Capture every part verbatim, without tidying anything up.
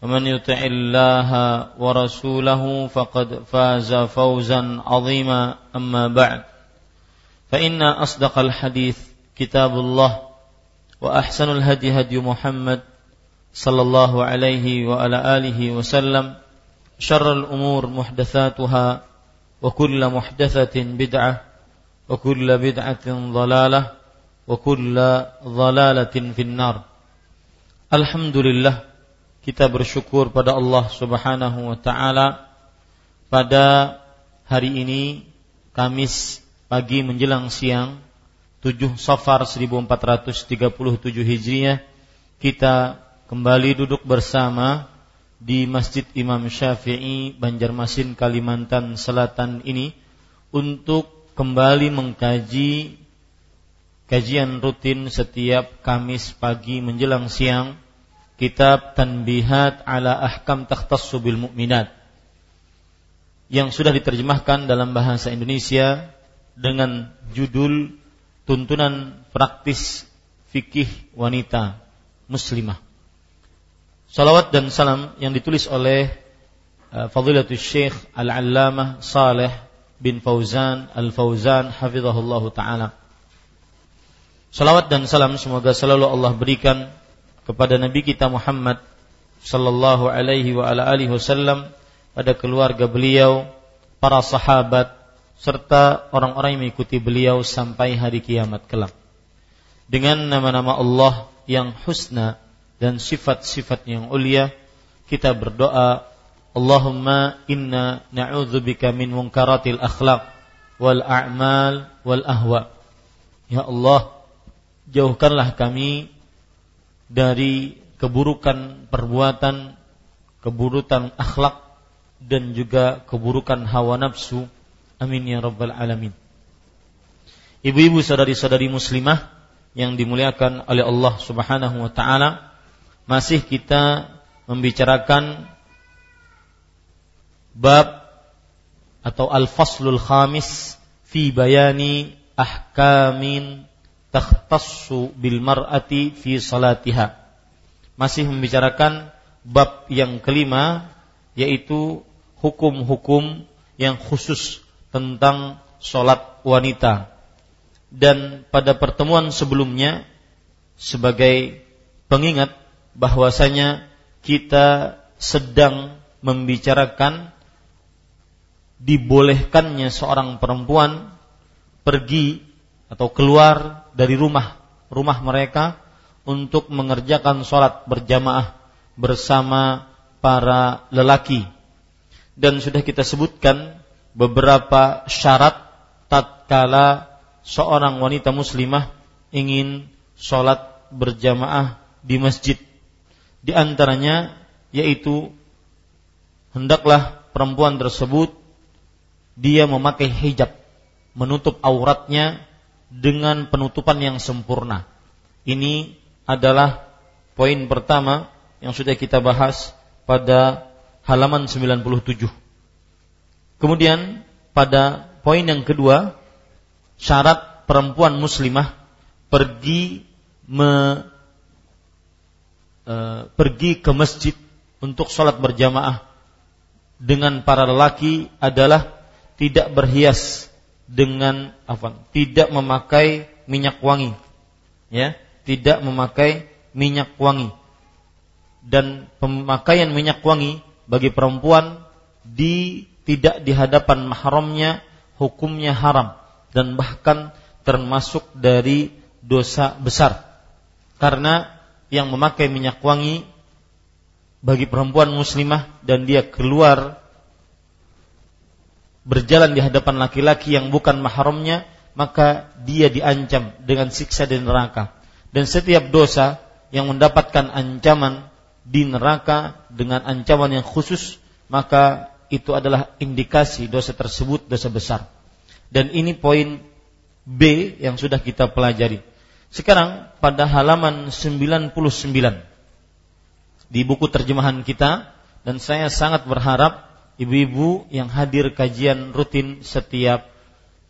ومن يطع الله ورسوله فقد فاز فوزا عظيما أما بعد فإن أصدق الحديث كتاب الله وأحسن الهدي هدي محمد صلى الله عليه وعلى آله وسلم شر الأمور محدثاتها وكل محدثة بدعة وكل بدعة ضلالة وكل ضلالة في النار. الحمد لله. Kita bersyukur pada Allah Subhanahu wa taala pada hari ini Kamis pagi menjelang siang tujuh Safar seribu empat ratus tiga puluh tujuh Hijriah kita kembali duduk bersama di Masjid Imam Syafi'i Banjarmasin Kalimantan Selatan ini untuk kembali mengkaji kajian rutin setiap Kamis pagi menjelang siang kitab Tanbihat Ala Ahkam Takhassus Bil Mukminat yang sudah diterjemahkan dalam bahasa Indonesia dengan judul Tuntunan Praktis Fikih Wanita Muslimah. Salawat dan salam yang ditulis oleh Fadilatul Syekh Al-Allamah Saleh bin Fauzan Al-Fauzan hafizahullahu ta'ala. Salawat dan salam semoga selalu Allah berikan kepada Nabi kita Muhammad sallallahu alaihi wa ala alihi wasallam, pada keluarga beliau, para sahabat, serta orang-orang yang mengikuti beliau sampai hari kiamat kelak. Dengan nama-nama Allah yang husna dan sifat-sifat yang ulia, kita berdoa, Allahumma inna na'udzubika min munkaratil akhlaq wal a'mal wal ahwa. Ya Allah, jauhkanlah kami dari keburukan perbuatan, keburukan akhlak, dan juga keburukan hawa nafsu. Amin ya rabbal alamin. Ibu-ibu saudari-saudari muslimah yang dimuliakan oleh Allah subhanahu wa ta'ala, masih kita membicarakan bab atau al-faslul khamis fi bayani ahkamin takhtassu bil mar'ati fi salatiha. Masih membicarakan bab yang kelima, yaitu hukum-hukum yang khusus tentang salat wanita. Dan pada pertemuan sebelumnya, sebagai pengingat bahwasanya kita sedang membicarakan dibolehkannya seorang perempuan pergi atau keluar dari rumah rumah mereka untuk mengerjakan sholat berjamaah bersama para lelaki. Dan sudah kita sebutkan beberapa syarat tatkala seorang wanita muslimah ingin sholat berjamaah di masjid. Di antaranya yaitu hendaklah perempuan tersebut dia memakai hijab, menutup auratnya dengan penutupan yang sempurna. Ini adalah poin pertama yang sudah kita bahas pada halaman sembilan puluh tujuh. Kemudian pada poin yang kedua, syarat perempuan muslimah pergi me, e, pergi ke masjid untuk sholat berjamaah dengan para lelaki adalah tidak berhias dengan apa? Tidak memakai minyak wangi, ya, tidak memakai minyak wangi. Dan pemakaian minyak wangi bagi perempuan di tidak di hadapan mahramnya hukumnya haram dan bahkan termasuk dari dosa besar, karena yang memakai minyak wangi bagi perempuan muslimah dan dia keluar berjalan di hadapan laki-laki yang bukan mahramnya, maka dia diancam dengan siksa di neraka. Dan setiap dosa yang mendapatkan ancaman di neraka dengan ancaman yang khusus, maka itu adalah indikasi dosa tersebut dosa besar. Dan ini poin B yang sudah kita pelajari. Sekarang pada halaman sembilan puluh sembilan di buku terjemahan kita, dan saya sangat berharap ibu-ibu yang hadir kajian rutin setiap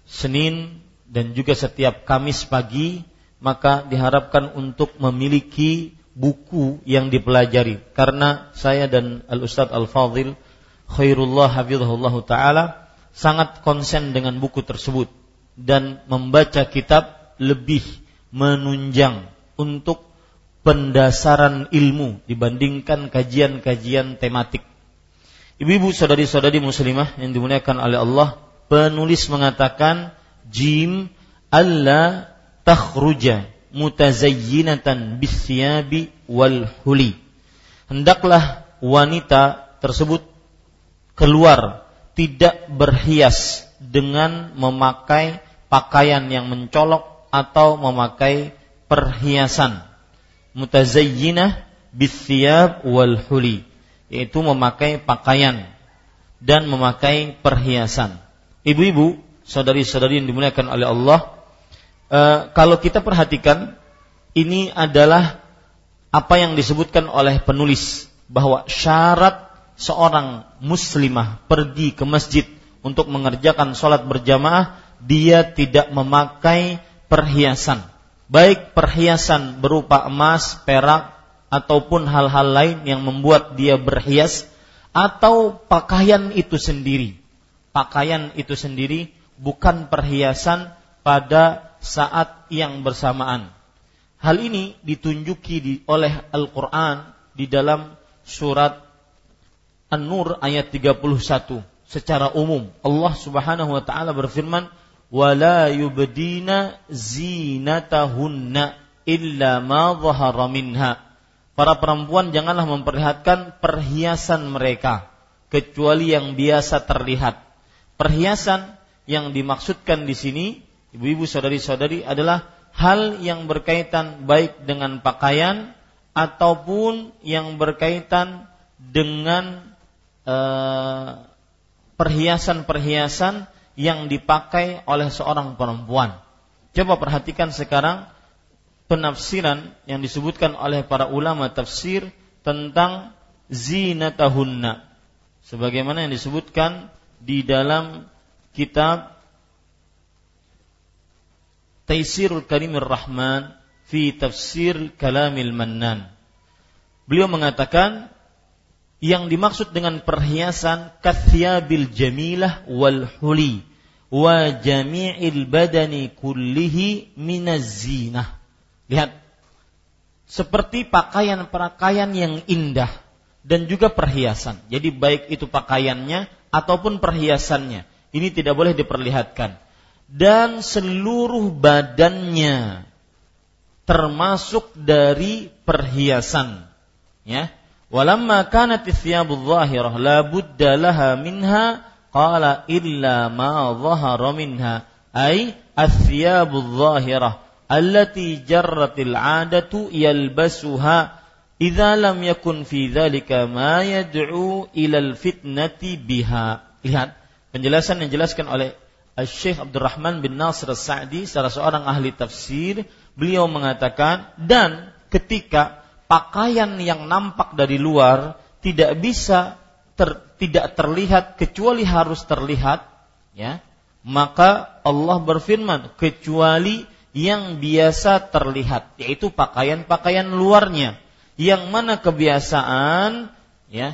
Senin dan juga setiap Kamis pagi, maka diharapkan untuk memiliki buku yang dipelajari, karena saya dan Al-Ustadz Al-Fadhil Khairullah Hafizahullah Ta'ala sangat konsen dengan buku tersebut, dan membaca kitab lebih menunjang untuk pendasaran ilmu dibandingkan kajian-kajian tematik. Ibu-ibu saudari-saudari muslimah yang dimuliakan oleh Allah, penulis mengatakan jim alla takhruja mutazayyinatan bisyabi wal huli, hendaklah wanita tersebut keluar tidak berhias dengan memakai pakaian yang mencolok atau memakai perhiasan. Mutazayyinah bisyab wal huli, yaitu memakai pakaian dan memakai perhiasan. Ibu-ibu saudari-saudari yang dimuliakan oleh Allah, Uh, kalau kita perhatikan, ini adalah apa yang disebutkan oleh penulis, bahwa syarat seorang muslimah pergi ke masjid untuk mengerjakan sholat berjamaah, dia tidak memakai perhiasan, baik perhiasan berupa emas, perak, ataupun hal-hal lain yang membuat dia berhias, atau pakaian itu sendiri. Pakaian itu sendiri, bukan perhiasan pada saat yang bersamaan. Hal ini ditunjuki di, oleh Al-Qur'an di dalam surat An-Nur ayat tiga puluh satu. Secara umum Allah Subhanahu wa taala berfirman, "Wala yubdina zinatahunna illa ma dhahara minha." Para perempuan janganlah memperlihatkan perhiasan mereka kecuali yang biasa terlihat. Perhiasan yang dimaksudkan di sini, ibu-ibu saudari-saudari, adalah hal yang berkaitan baik dengan pakaian ataupun yang berkaitan dengan e, perhiasan-perhiasan yang dipakai oleh seorang perempuan. Coba perhatikan sekarang penafsiran yang disebutkan oleh para ulama tafsir tentang zinatahunna, sebagaimana yang disebutkan di dalam kitab Taisirul Karimur Rahman Fi tafsir kalamil mannan. Beliau mengatakan yang dimaksud dengan perhiasan kathiyabil jamilah wal huli wa jami'il badani kullihi minaz zinah. Lihat, seperti pakaian-pakaian yang indah dan juga perhiasan. Jadi baik itu pakaiannya ataupun perhiasannya, ini tidak boleh diperlihatkan. Dan seluruh badannya termasuk dari perhiasan, ya. Walamma kanat thiyabul zahirah la budda laha minha qala illa ma dhahara minha ay athiyabul zahirah allati jarratil 'adatu yalbasuha idza lam yakun fi dzalika ma yad'u ila al fitnati biha. Lihat penjelasan yang dijelaskan oleh Syekh Abdul Rahman bin Nasr as-Sa'di, salah seorang ahli tafsir. Beliau mengatakan, dan ketika pakaian yang nampak dari luar tidak bisa ter, tidak terlihat kecuali harus terlihat, ya, maka Allah berfirman kecuali yang biasa terlihat, yaitu pakaian-pakaian luarnya, yang mana kebiasaan, ya,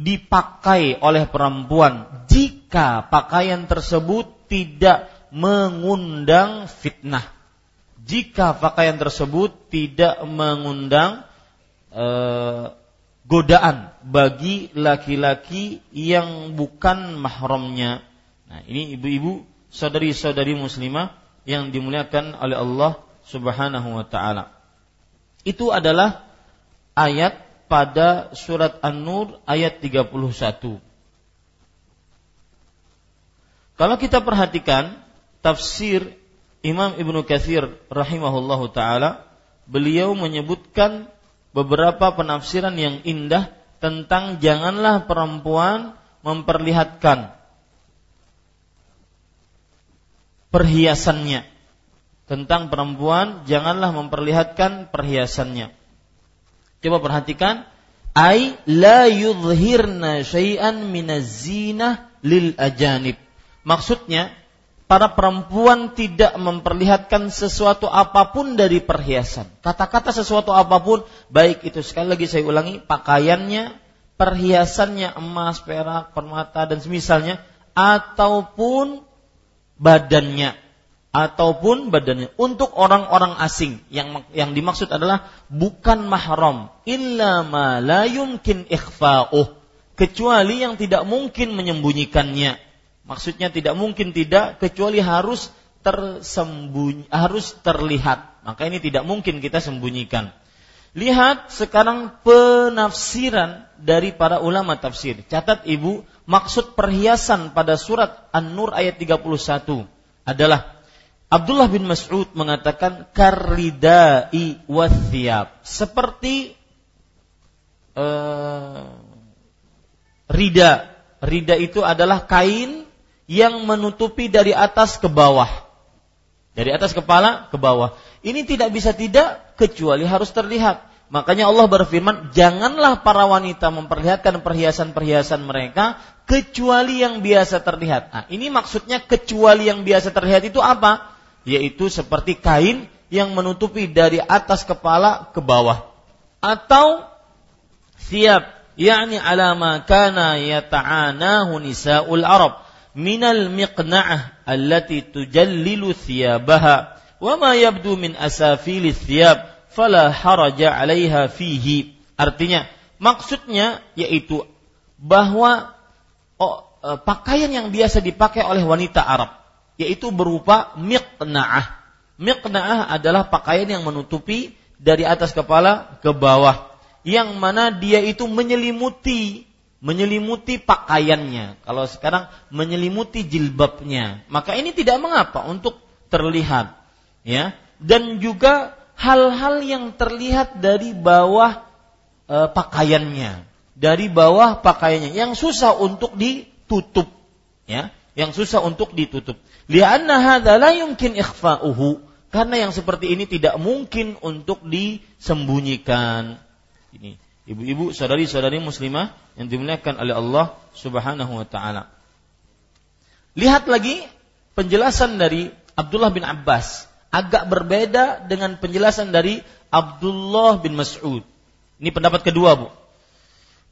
dipakai oleh perempuan jika pakaian tersebut tidak mengundang fitnah, jika pakaian tersebut tidak mengundang eh, godaan bagi laki-laki yang bukan mahramnya. Nah, ini ibu-ibu, saudari-saudari muslimah yang dimuliakan oleh Allah Subhanahu wa taala. Itu adalah ayat pada surat An-Nur ayat tiga puluh satu. Kalau kita perhatikan tafsir Imam Ibn Kathir rahimahullahu taala, beliau menyebutkan beberapa penafsiran yang indah tentang janganlah perempuan memperlihatkan perhiasannya. Tentang perempuan janganlah memperlihatkan perhiasannya. Coba perhatikan, ai la yudhhirna syai'an minaz zinah lil ajanib. Maksudnya para perempuan tidak memperlihatkan sesuatu apapun dari perhiasan. Kata-kata sesuatu apapun, baik itu, sekali lagi saya ulangi, pakaiannya, perhiasannya, emas, perak, permata, dan semisalnya, ataupun badannya, ataupun badannya, untuk orang-orang asing. Yang yang dimaksud adalah bukan mahram. Illa ma la yumkin ikhfa'uh, kecuali yang tidak mungkin menyembunyikannya. Maksudnya tidak mungkin tidak, kecuali harus tersembunyi, harus terlihat. Maka ini tidak mungkin kita sembunyikan. Lihat sekarang penafsiran dari para ulama tafsir. Catat ibu, maksud perhiasan pada surat An-Nur ayat tiga puluh satu adalah Abdullah bin Mas'ud mengatakan karridai wathiyab, seperti uh, rida. Rida itu adalah kain yang menutupi dari atas ke bawah, dari atas kepala ke bawah. Ini tidak bisa tidak, kecuali harus terlihat. Makanya Allah berfirman, janganlah para wanita memperlihatkan perhiasan-perhiasan mereka kecuali yang biasa terlihat. Nah, ini maksudnya kecuali yang biasa terlihat itu apa? Yaitu seperti kain yang menutupi dari atas kepala ke bawah, atau siap, yakni alama kana yata'anahu nisa'ul Arab minal miqna'ah allati tujallilu thiyabaha wa ma yabdu min asafili thiyab fala haraja 'alaiha fihi. Artinya, maksudnya yaitu bahwa oh, pakaian yang biasa dipakai oleh wanita Arab yaitu berupa miqna'ah. Miqna'ah adalah pakaian yang menutupi dari atas kepala ke bawah, yang mana dia itu menyelimuti menyelimuti pakaiannya. Kalau sekarang menyelimuti jilbabnya, maka ini tidak mengapa untuk terlihat, ya. Dan juga hal-hal yang terlihat dari bawah e, pakaiannya, dari bawah pakaiannya yang susah untuk ditutup, ya, yang susah untuk ditutup. Li'anna hadza la yumkin ikhfa'uhu, karena yang seperti ini tidak mungkin untuk disembunyikan. Ini ibu-ibu, saudari-saudari muslimah yang dimuliakan oleh Allah Subhanahu wa taala. Lihat lagi penjelasan dari Abdullah bin Abbas, agak berbeda dengan penjelasan dari Abdullah bin Mas'ud. Ini pendapat kedua, Bu.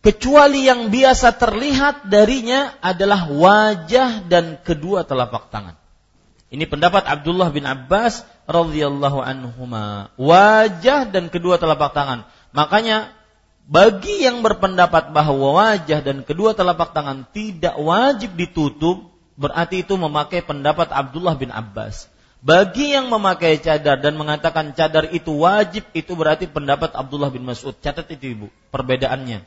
Kecuali yang biasa terlihat darinya adalah wajah dan kedua telapak tangan. Ini pendapat Abdullah bin Abbas radhiyallahu anhuma. Wajah dan kedua telapak tangan. Makanya bagi yang berpendapat bahwa wajah dan kedua telapak tangan tidak wajib ditutup, berarti itu memakai pendapat Abdullah bin Abbas. Bagi yang memakai cadar dan mengatakan cadar itu wajib, itu berarti pendapat Abdullah bin Mas'ud. Catat itu ibu, perbedaannya.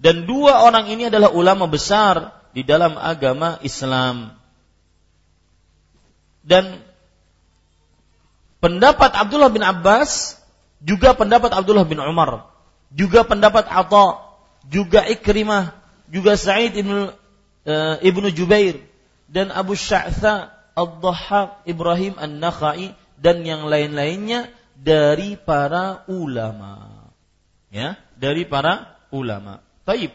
Dan dua orang ini adalah ulama besar di dalam agama Islam. Dan pendapat Abdullah bin Abbas, juga pendapat Abdullah bin Umar, juga pendapat Atha, juga Ikrimah, juga Sa'id ibn, uh, ibn Jubair, dan Abu Sya'tsa, Ad-Dhahab, Ibrahim An-Nakhai, dan yang lain-lainnya dari para ulama, ya, dari para ulama. Taib.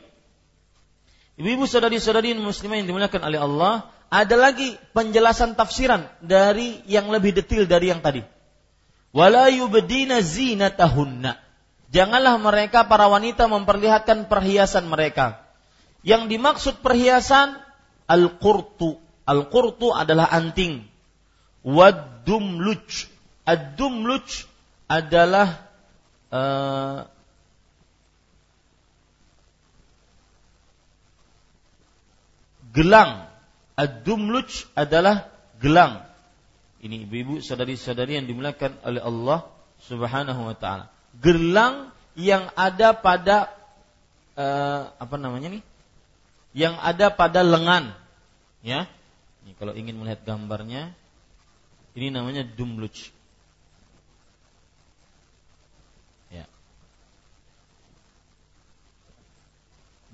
Ibu-ibu saudari-saudari muslimah yang dimuliakan oleh Allah, ada lagi penjelasan tafsiran dari yang lebih detail dari yang tadi. Wala yubdina zinatahunna. Janganlah mereka para wanita memperlihatkan perhiasan mereka. Yang dimaksud perhiasan al-qurtu. Al-qurtu adalah anting. Wad-dumluj. Ad-dumluj adalah uh, gelang. Ad-dumluj adalah gelang. Ini ibu-ibu saudari-saudari yang dimuliakan oleh Allah Subhanahu wa taala. Gelang yang ada pada uh, apa namanya nih? Yang ada pada lengan. Ya. Ini kalau ingin melihat gambarnya, ini namanya dumluj. Ya.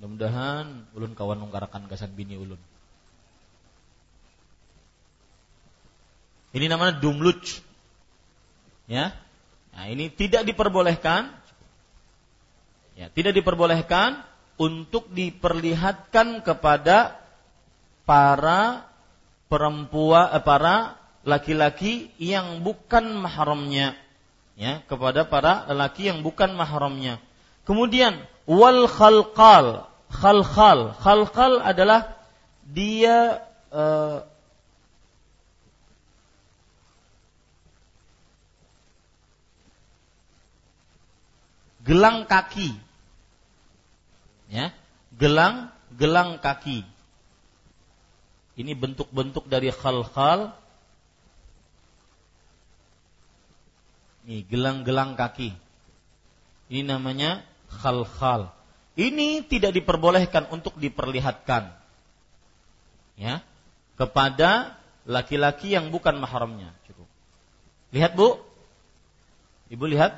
Mudah-mudahan ulun kawan nungkarakan gasan bini ulun. Ini namanya dumluj. Ya. Nah, ini tidak diperbolehkan. Ya, tidak diperbolehkan untuk diperlihatkan kepada para perempuan eh, para laki-laki yang bukan mahramnya, ya, kepada para lelaki yang bukan mahramnya. Kemudian wal khalqal, khalqal, khalqal adalah dia eh, gelang kaki, ya, gelang gelang kaki. Ini bentuk-bentuk dari khal-khal. Ini gelang-gelang kaki. Ini namanya khal-khal. Ini tidak diperbolehkan untuk diperlihatkan, ya, kepada laki-laki yang bukan mahramnya. Cukup. Lihat bu, ibu lihat.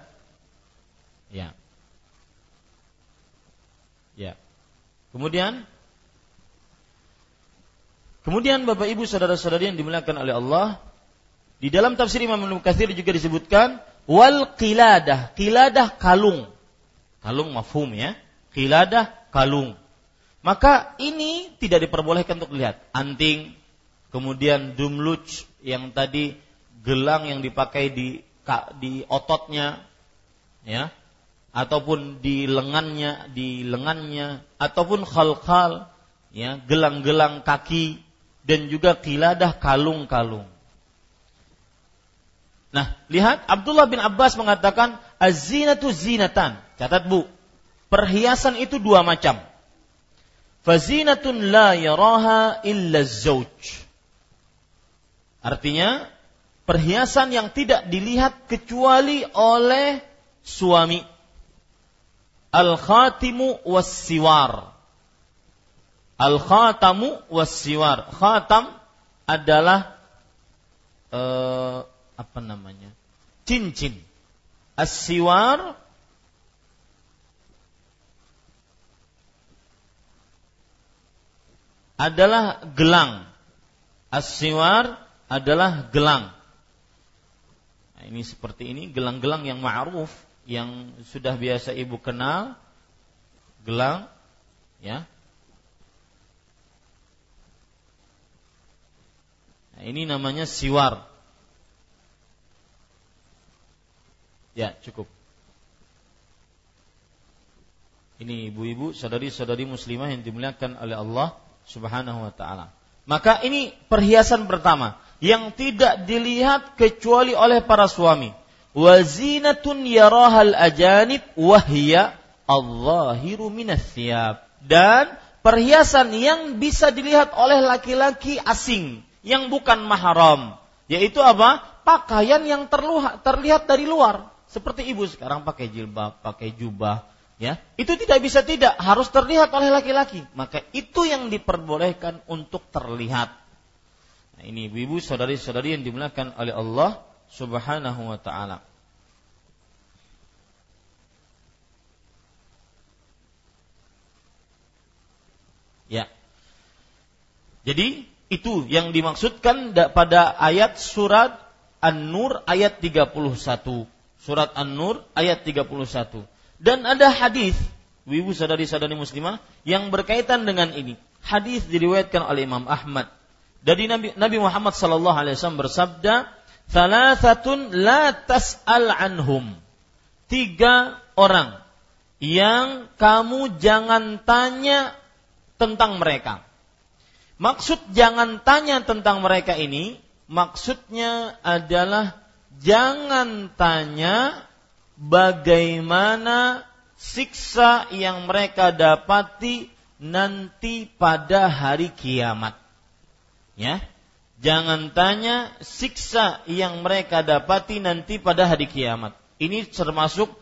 Ya. Ya. Kemudian Kemudian Bapak Ibu saudara-saudari yang dimuliakan oleh Allah, di dalam tafsir Imam Ibn Kathir juga disebutkan wal qiladah, qiladah kalung. Kalung mafhum ya. Qiladah kalung. Maka ini tidak diperbolehkan untuk dilihat. Anting, kemudian dumluj yang tadi gelang yang dipakai di di ototnya, ya, ataupun di lengannya, di lengannya, ataupun khal-khal, ya, gelang-gelang kaki, dan juga qiladah kalung-kalung. Nah, lihat Abdullah bin Abbas mengatakan az-zinatu zinatan. Catat bu, perhiasan itu dua macam. Fazinatun la yaraha illa az-zauj. Artinya perhiasan yang tidak dilihat kecuali oleh suami. Al-khatimu was-siwar. Al-khatamu was-siwar. Khatam adalah eh, apa namanya? Cincin. As-siwar adalah gelang. As-siwar adalah gelang. Nah, ini seperti ini gelang-gelang yang ma'ruf, yang sudah biasa ibu kenal, gelang, ya. Nah, ini namanya siwar. Ya, cukup. Ini ibu-ibu, saudari-saudari muslimah yang dimuliakan oleh Allah Subhanahu wa taala. Maka ini perhiasan pertama yang tidak dilihat kecuali oleh para suami. Wazinatun yarahal ajanib wahya al-zahiru minatsyab. Dan perhiasan yang bisa dilihat oleh laki-laki asing yang bukan mahram, yaitu apa? Pakaian yang terluha, terlihat dari luar. Seperti ibu sekarang pakai jilbab, pakai jubah, ya. Itu tidak bisa tidak, harus terlihat oleh laki-laki. Maka itu yang diperbolehkan untuk terlihat. Nah, ini ibu-ibu, saudari-saudari yang dimuliakan oleh Allah Subhanahu wa ta'ala. Ya. Jadi itu yang dimaksudkan pada ayat surat An-Nur ayat tiga puluh satu. Surat An-Nur ayat tiga puluh satu. Dan ada hadis ibu-ibu sadari-sadari muslimah yang berkaitan dengan ini. Hadis diriwayatkan oleh Imam Ahmad. Dari Nabi, Nabi Muhammad sallallahu alaihi wasallam bersabda, "Thalathatun la tas'al anhum." Tiga orang yang kamu jangan tanya tentang mereka. Maksud jangan tanya tentang mereka ini, maksudnya adalah jangan tanya bagaimana siksa yang mereka dapati nanti pada hari kiamat. Ya, jangan tanya siksa yang mereka dapati nanti pada hari kiamat. Ini termasuk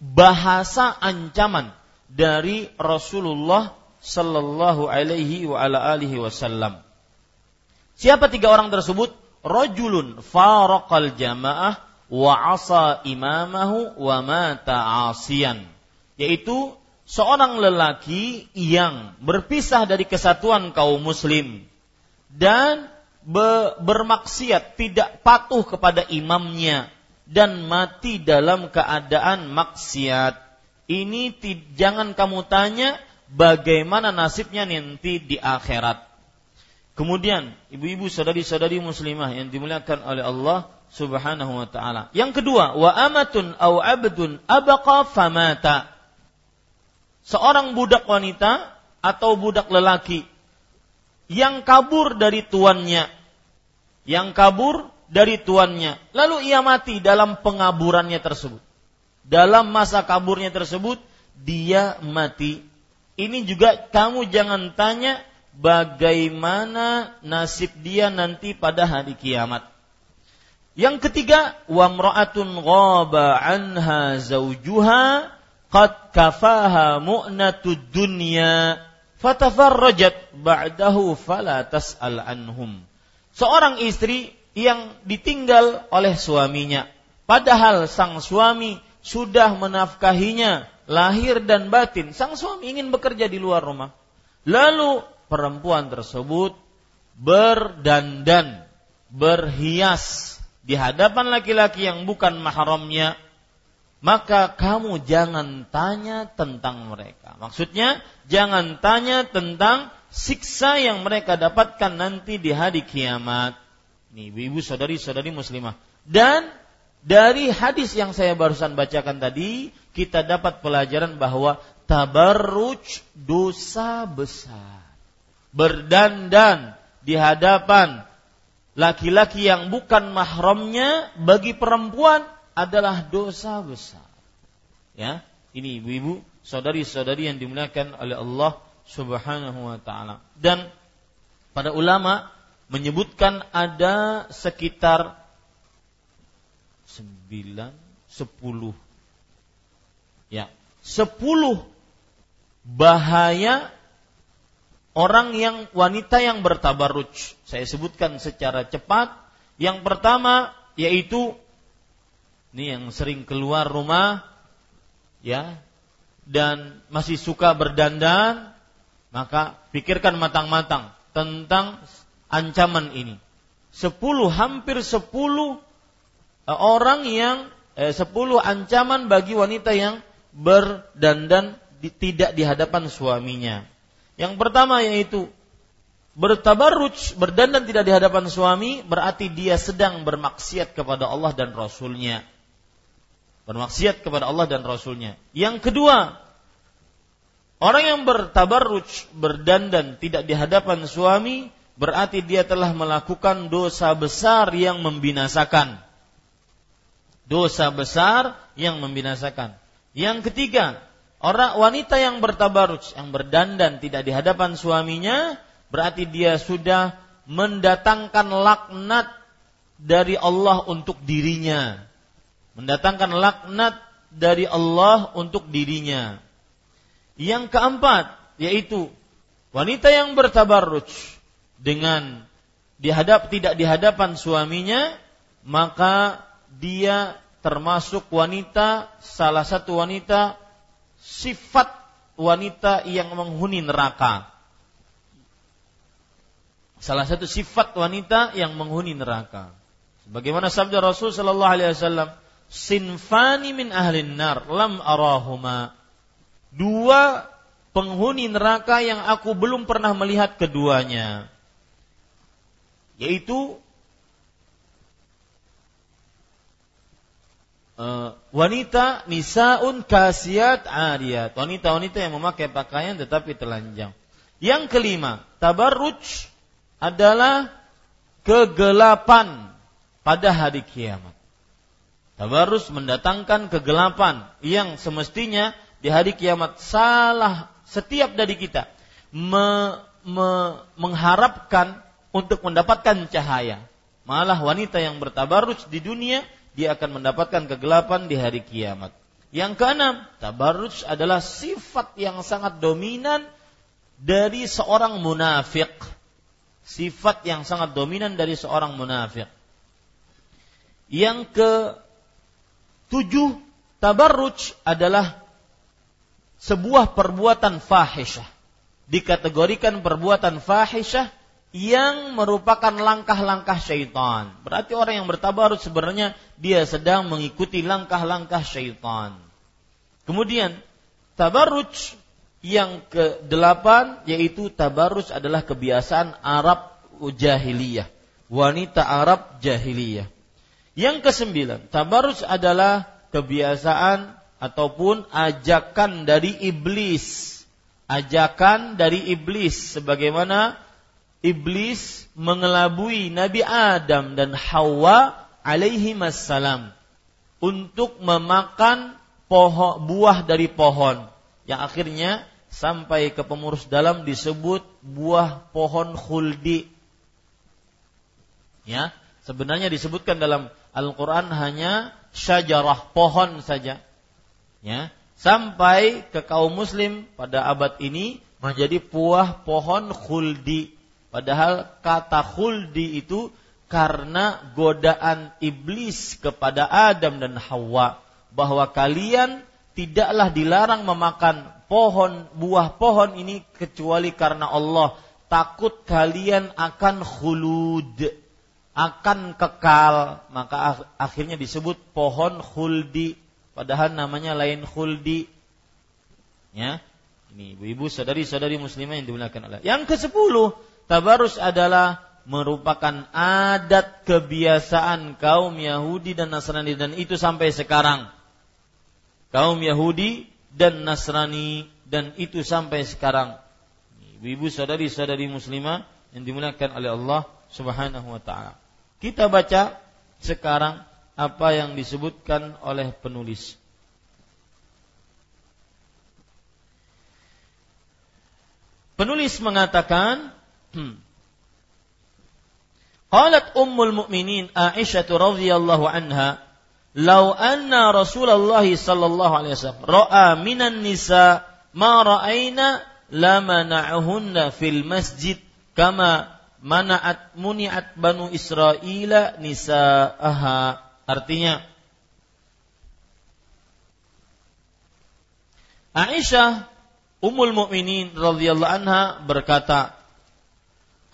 bahasa ancaman dari Rasulullah sallallahu alaihi wa ala alihi wasallam. Siapa tiga orang tersebut? Rajulun faraqal jamaah wa 'asa imamahu wa mata 'asiyan. Yaitu seorang lelaki yang berpisah dari kesatuan kaum muslim dan bermaksiat, tidak patuh kepada imamnya dan mati dalam keadaan maksiat. Ini t- jangan kamu tanya bagaimana nasibnya nanti di akhirat. Kemudian ibu-ibu saudari-saudari muslimah yang dimuliakan oleh Allah subhanahu wa ta'ala. Yang kedua, wa amatun aw abdun abaqa famata. Seorang budak wanita atau budak lelaki yang kabur dari tuannya. Yang kabur dari tuannya. Lalu ia mati dalam pengaburannya tersebut. Dalam masa kaburnya tersebut, dia mati. Ini juga kamu jangan tanya bagaimana nasib dia nanti pada hari kiamat. Yang ketiga, wa mra'atun ghaba anha zawjuha qad kafaha mu'natud dunya fatafarrajat ba'dahu fala tas'al anhum. Seorang istri yang ditinggal oleh suaminya, padahal sang suami sudah menafkahinya lahir dan batin. Sang suami ingin bekerja di luar rumah. Lalu perempuan tersebut berdandan, berhias di hadapan laki-laki yang bukan mahramnya, maka kamu jangan tanya tentang mereka. Maksudnya, jangan tanya tentang siksa yang mereka dapatkan nanti di hari kiamat. Ini ibu-ibu saudari-saudari muslimah. Dan dari hadis yang saya barusan bacakan tadi, kita dapat pelajaran bahwa tabarruj dosa besar. Berdandan di hadapan laki-laki yang bukan mahramnya bagi perempuan adalah dosa besar. Ya, ini ibu-ibu, saudari-saudari yang dimuliakan oleh Allah Subhanahu wa taala. Dan para ulama menyebutkan ada sekitar sembilan, sepuluh, ya, sepuluh bahaya orang yang wanita yang bertabarruj. Saya sebutkan secara cepat. Yang pertama yaitu ini yang sering keluar rumah, ya, dan masih suka berdandan, maka pikirkan matang-matang tentang ancaman ini. Sepuluh, hampir sepuluh orang yang eh, sepuluh ancaman bagi wanita yang berdandan di, tidak di hadapan suaminya. Yang pertama yaitu bertabarruj, berdandan tidak di hadapan suami, berarti dia sedang bermaksiat kepada Allah dan Rasulnya. Bermaksiat kepada Allah dan Rasulnya. Yang kedua, orang yang bertabarruj, berdandan tidak di hadapan suami, berarti dia telah melakukan dosa besar yang membinasakan. Dosa besar yang membinasakan. Yang ketiga, orang wanita yang bertabarruj, yang berdandan tidak di hadapan suaminya, berarti dia sudah mendatangkan laknat dari Allah untuk dirinya. Mendatangkan laknat dari Allah untuk dirinya. Yang keempat, yaitu wanita yang bertabarruj dengan dihadap tidak di hadapan suaminya, maka dia termasuk wanita, salah satu wanita sifat wanita yang menghuni neraka. Salah satu sifat wanita yang menghuni neraka. Sebagaimana sabda Rasul sallallahu alaihi wasallam, "Sinfani min ahlin nar lam arahuma." dua penghuni neraka yang aku belum pernah melihat keduanya, yaitu uh, wanita nisaun kasiat ariyat, wanita-wanita yang memakai pakaian tetapi telanjang. Yang kelima, tabarruj adalah kegelapan pada hari kiamat. Tabarruj mendatangkan kegelapan yang semestinya di hari kiamat salah setiap dari kita me, me, mengharapkan untuk mendapatkan cahaya. Malah wanita yang bertabarruj di dunia, dia akan mendapatkan kegelapan di hari kiamat. Yang keenam, tabarruj adalah sifat yang sangat dominan dari seorang munafik. Sifat yang sangat dominan dari seorang munafik. Yang ke tujuh, tabarruj adalah sebuah perbuatan fahisyah, dikategorikan perbuatan fahisyah yang merupakan langkah-langkah syaitan. Berarti orang yang bertabarruj sebenarnya dia sedang mengikuti langkah-langkah syaitan. Kemudian tabarruj yang kedelapan, yaitu tabarruj adalah kebiasaan Arab jahiliyah, wanita Arab jahiliyah. Yang kesembilan, tabarruj adalah kebiasaan ataupun ajakan dari iblis. Ajakan dari iblis, sebagaimana iblis mengelabui Nabi Adam dan Hawa alaihimassalam untuk memakan pohon, buah dari pohon, yang akhirnya sampai ke pengurus dalam disebut buah pohon khuldi. Ya, sebenarnya disebutkan dalam Al-Qur'an hanya syajarah, pohon saja. Ya, sampai ke kaum muslim pada abad ini menjadi buah pohon khuldi. Padahal kata khuldi itu karena godaan iblis kepada Adam dan Hawa, bahwa kalian tidaklah dilarang memakan pohon, buah pohon ini kecuali karena Allah takut kalian akan khulud, akan kekal. Maka akhirnya disebut pohon khuldi, padahal namanya lain khuldi. Ya, ini ibu-ibu, saudari-saudari muslimah yang dimuliakan Allah. Yang kesepuluh, tabarruj adalah merupakan adat kebiasaan kaum Yahudi dan Nasrani, dan itu sampai sekarang. Kaum Yahudi dan Nasrani, dan itu sampai sekarang. Ibu-ibu, saudari-saudari muslimah yang dimuliakan oleh Allah Subhanahu wa taala. Kita baca sekarang apa yang disebutkan oleh penulis. Penulis mengatakan, qalat ummul mu'minin Aisyah radhiyallahu anha, "Law anna Rasulullah sallallahu alaihi wasallam ra'a minan nisa ma ra'aina lamana'ahunna fil masjid kama mana'at muni'at banu Israila nisa'aha." Artinya, Aisyah ummul mukminin radhiyallahu anha berkata,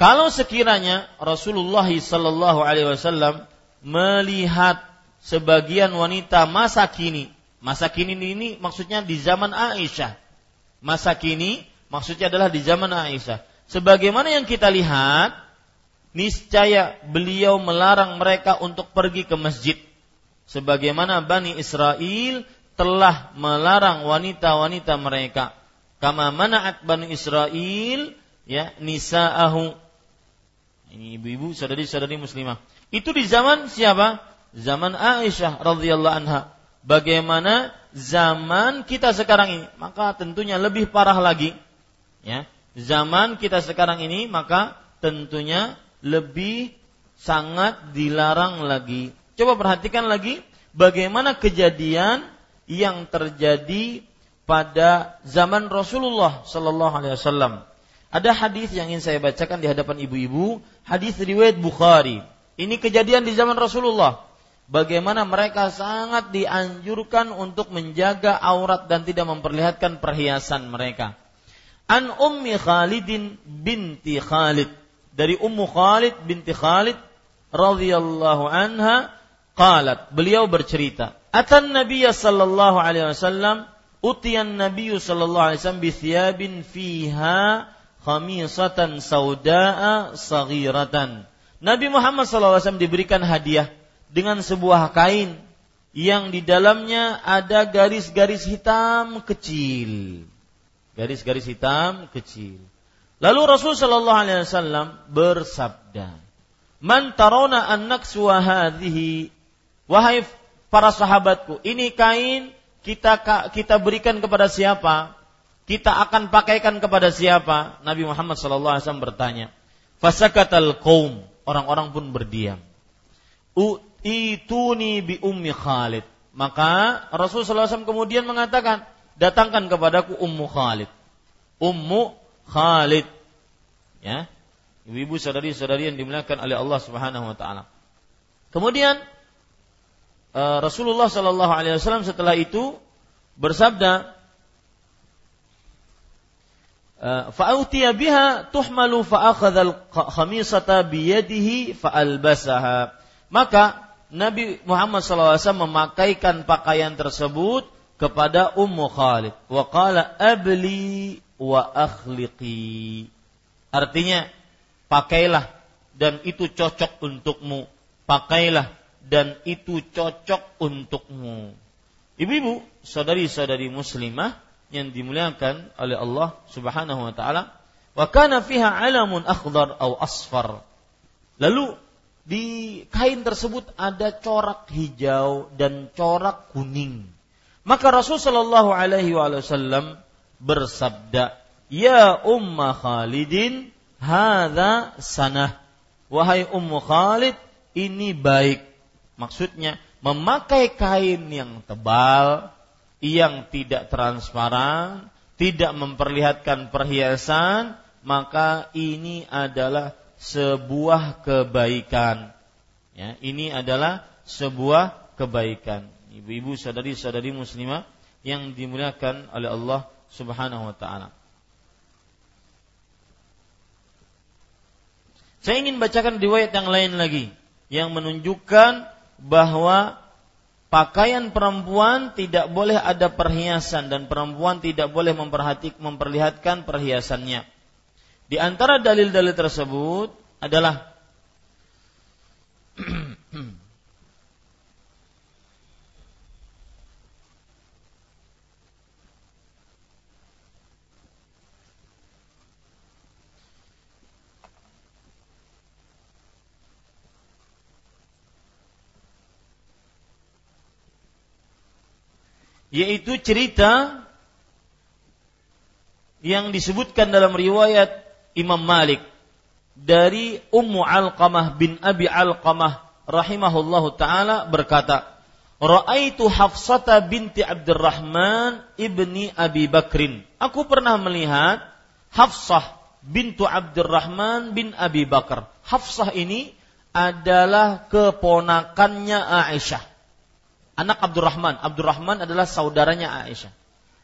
kalau sekiranya Rasulullah sallallahu alaihi wasallam melihat sebagian wanita masa kini, masa kini ini maksudnya di zaman Aisyah. Masa kini maksudnya adalah di zaman Aisyah. Sebagaimana yang kita lihat, niscaya beliau melarang mereka untuk pergi ke masjid, sebagaimana Bani Israel telah melarang wanita-wanita mereka. Kama mana'at Bani Israel, ya, nisa'ahu. Ini ibu-ibu, saudari-saudari muslimah. Itu di zaman siapa? Zaman Aisyah radhiyallahu anha. Bagaimana zaman kita sekarang ini? Maka tentunya lebih parah lagi. Ya, zaman kita sekarang ini maka tentunya lebih sangat dilarang lagi. Coba perhatikan lagi bagaimana kejadian yang terjadi pada zaman Rasulullah sallallahu alaihi wasallam. Ada hadis yang ingin saya bacakan di hadapan ibu-ibu, hadis riwayat Bukhari. Ini kejadian di zaman Rasulullah. Bagaimana mereka sangat dianjurkan untuk menjaga aurat dan tidak memperlihatkan perhiasan mereka. An Ummi Khalidin binti Khalid, dari Ummu Khalid binti Khalid radhiyallahu anha, qalat, beliau bercerita, atan Nabiya sallallahu alaihi wasallam utiyan Nabi sallallahu alaihi wasallam bi thiyabin fiha khamisatan saudaa saghiratan. Nabi Muhammad sallallahu alaihi wasallam diberikan hadiah dengan sebuah kain yang di dalamnya ada garis-garis hitam kecil. Garis-garis hitam kecil. Lalu Rasul sallallahu alaihi wasallam bersabda, "Man tarawna an-naksu wa hadhihi?" Wahai para sahabatku, ini kain kita kita berikan kepada siapa? Kita akan pakaikan kepada siapa? Nabi Muhammad sallallahu alaihi wasallam bertanya. Fasakatal qaum, orang-orang pun berdiam. Ituni bi ummi Khalid. Maka Rasul sallallahu alaihi wasallam kemudian mengatakan, "Datangkan kepadaku Ummu Khalid." Ummu Khalid. Ya. Ibu-ibu saudari-saudari yang dimuliakan oleh Allah Subhanahu wa taala. Kemudian Rasulullah sallallahu alaihi wasallam setelah itu bersabda, fa'utiya biha tuhmalu fa'akhadhal khamisata biyadihi fa'albasaha. Maka Nabi Muhammad sallallahu alaihi wasallam memakaikan pakaian tersebut kepada Ummu Khalid. Wa qala abli wa akhliqi. Artinya, pakailah dan itu cocok untukmu. Pakailah dan itu cocok untukmu. Ibu-ibu, saudari-saudari muslimah yang dimuliakan oleh Allah Subhanahu wa taala, wa kana fiha 'alamun akhdar aw asfar. Lalu di kain tersebut ada corak hijau dan corak kuning. Maka Rasul sallallahu alaihi wasallam bersabda, "Ya Umma Khalidin, hadza sanah." Wahai Ummu Khalid, ini baik. Maksudnya memakai kain yang tebal, yang tidak transparan, tidak memperlihatkan perhiasan, maka ini adalah sebuah kebaikan. Ya, ini adalah sebuah kebaikan. Ibu-ibu, saudari-saudari muslimah yang dimuliakan oleh Allah Subhanahu wa taala. Saya ingin bacakan riwayat yang lain lagi yang menunjukkan bahwa pakaian perempuan tidak boleh ada perhiasan dan perempuan tidak boleh memperhati, memperlihatkan perhiasannya. Di antara dalil-dalil tersebut adalah yaitu cerita yang disebutkan dalam riwayat Imam Malik dari Ummu Alqamah bin Abi Alqamah rahimahullahu taala berkata, "Ra'aitu Hafsata binti Abdul Rahman ibni Abi Bakrin." Aku pernah melihat Hafsah bintu Abdul Rahman bin Abi Bakar. Hafsah ini adalah keponakannya Aisyah, anak Abdurrahman. Abdurrahman adalah saudaranya Aisyah.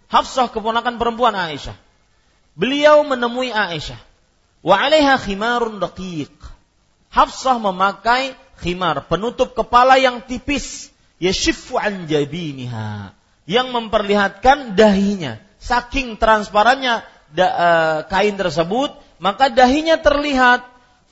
Hafsah keponakan perempuan Aisyah. Beliau menemui Aisyah. Wa 'alaiha khimarun daqiq. Hafsah memakai khimar, penutup kepala yang tipis, yashiffu 'an jabiniha, yang memperlihatkan dahinya. Saking transparannya kain tersebut, maka dahinya terlihat.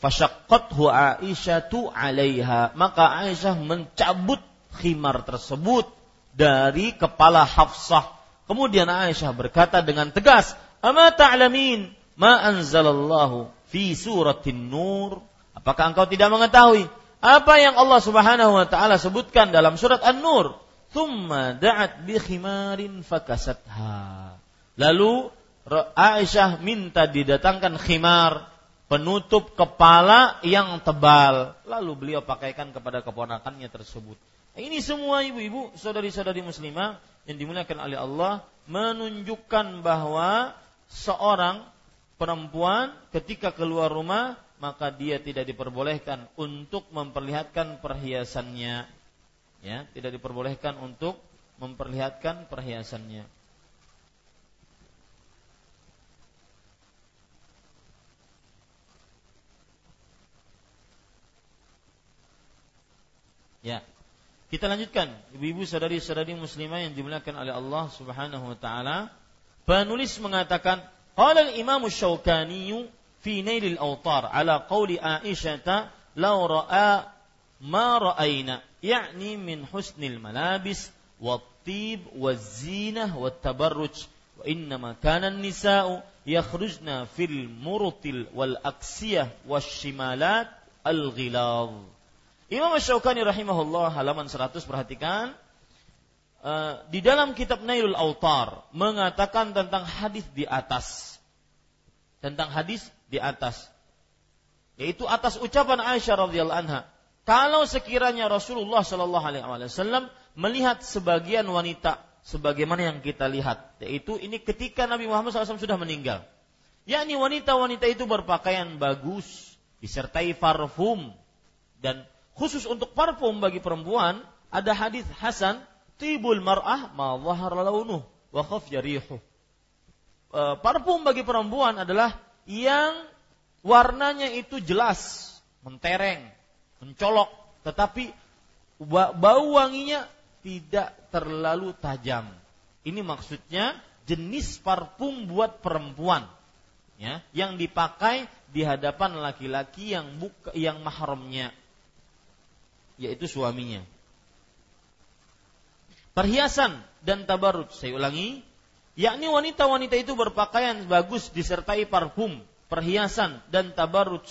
Fashaqqathu Aisyatu 'alaiha. Maka Aisyah mencabut khimar tersebut dari kepala Hafsah. Kemudian Aisyah berkata dengan tegas, "Ama ta'lamin ma anzalallahu fi suratin Nur?" Apakah engkau tidak mengetahui apa yang Allah Subhanahu wa taala sebutkan dalam surat An-Nur? "Tsumma da'at bi khimarin fakasatha." Lalu Aisyah minta didatangkan khimar, penutup kepala yang tebal, lalu beliau pakaikan kepada keponakannya tersebut. Ini semua, ibu-ibu, saudari-saudari muslimah yang dimuliakan oleh Allah, menunjukkan bahwa seorang perempuan ketika keluar rumah, maka dia tidak diperbolehkan untuk memperlihatkan perhiasannya. Ya, tidak diperbolehkan untuk memperlihatkan perhiasannya. Ya. Kita lanjutkan, ibu-ibu saudari-saudari muslimah yang dimuliakan oleh Allah Subhanahu wa taala. Penulis mengatakan, qala al-Imam Asy-Syaukani fi Nailil Awtar ala qauli Aisyah law ra'a ma ra'ayna, ya'ni min husnil malabis wat-tib waz-zinah wat-tabarruj, wa innama kana an-nisa'u yakhrujna fil murutil wal aqsiyah wash-shimalat al-ghilaz. Imam Asy-Syaukani rahimahullah, halaman seratus, perhatikan. Uh, di dalam kitab Nailul Awtar mengatakan tentang hadis di atas. Tentang hadis di atas. Yaitu atas ucapan Aisyah radhiyallahu anha. Kalau sekiranya Rasulullah sallallahu alaihi wasallam melihat sebagian wanita sebagaimana yang kita lihat, yaitu ini ketika Nabi Muhammad sallallahu alaihi wasallam sudah meninggal. Yakni wanita-wanita itu berpakaian bagus, disertai parfum, dan khusus untuk parfum bagi perempuan ada hadis hasan, tibul mar'ah ma dhahara launuh wa khafya rihuh. E, parfum bagi perempuan adalah yang warnanya itu jelas, mentereng, mencolok, tetapi bau wanginya tidak terlalu tajam. Ini maksudnya jenis parfum buat perempuan, ya, yang dipakai di hadapan laki-laki yang buka, yang mahramnya, yaitu suaminya. Perhiasan dan tabarruj, saya ulangi, yakni wanita-wanita itu berpakaian bagus disertai parfum, perhiasan dan tabarruj.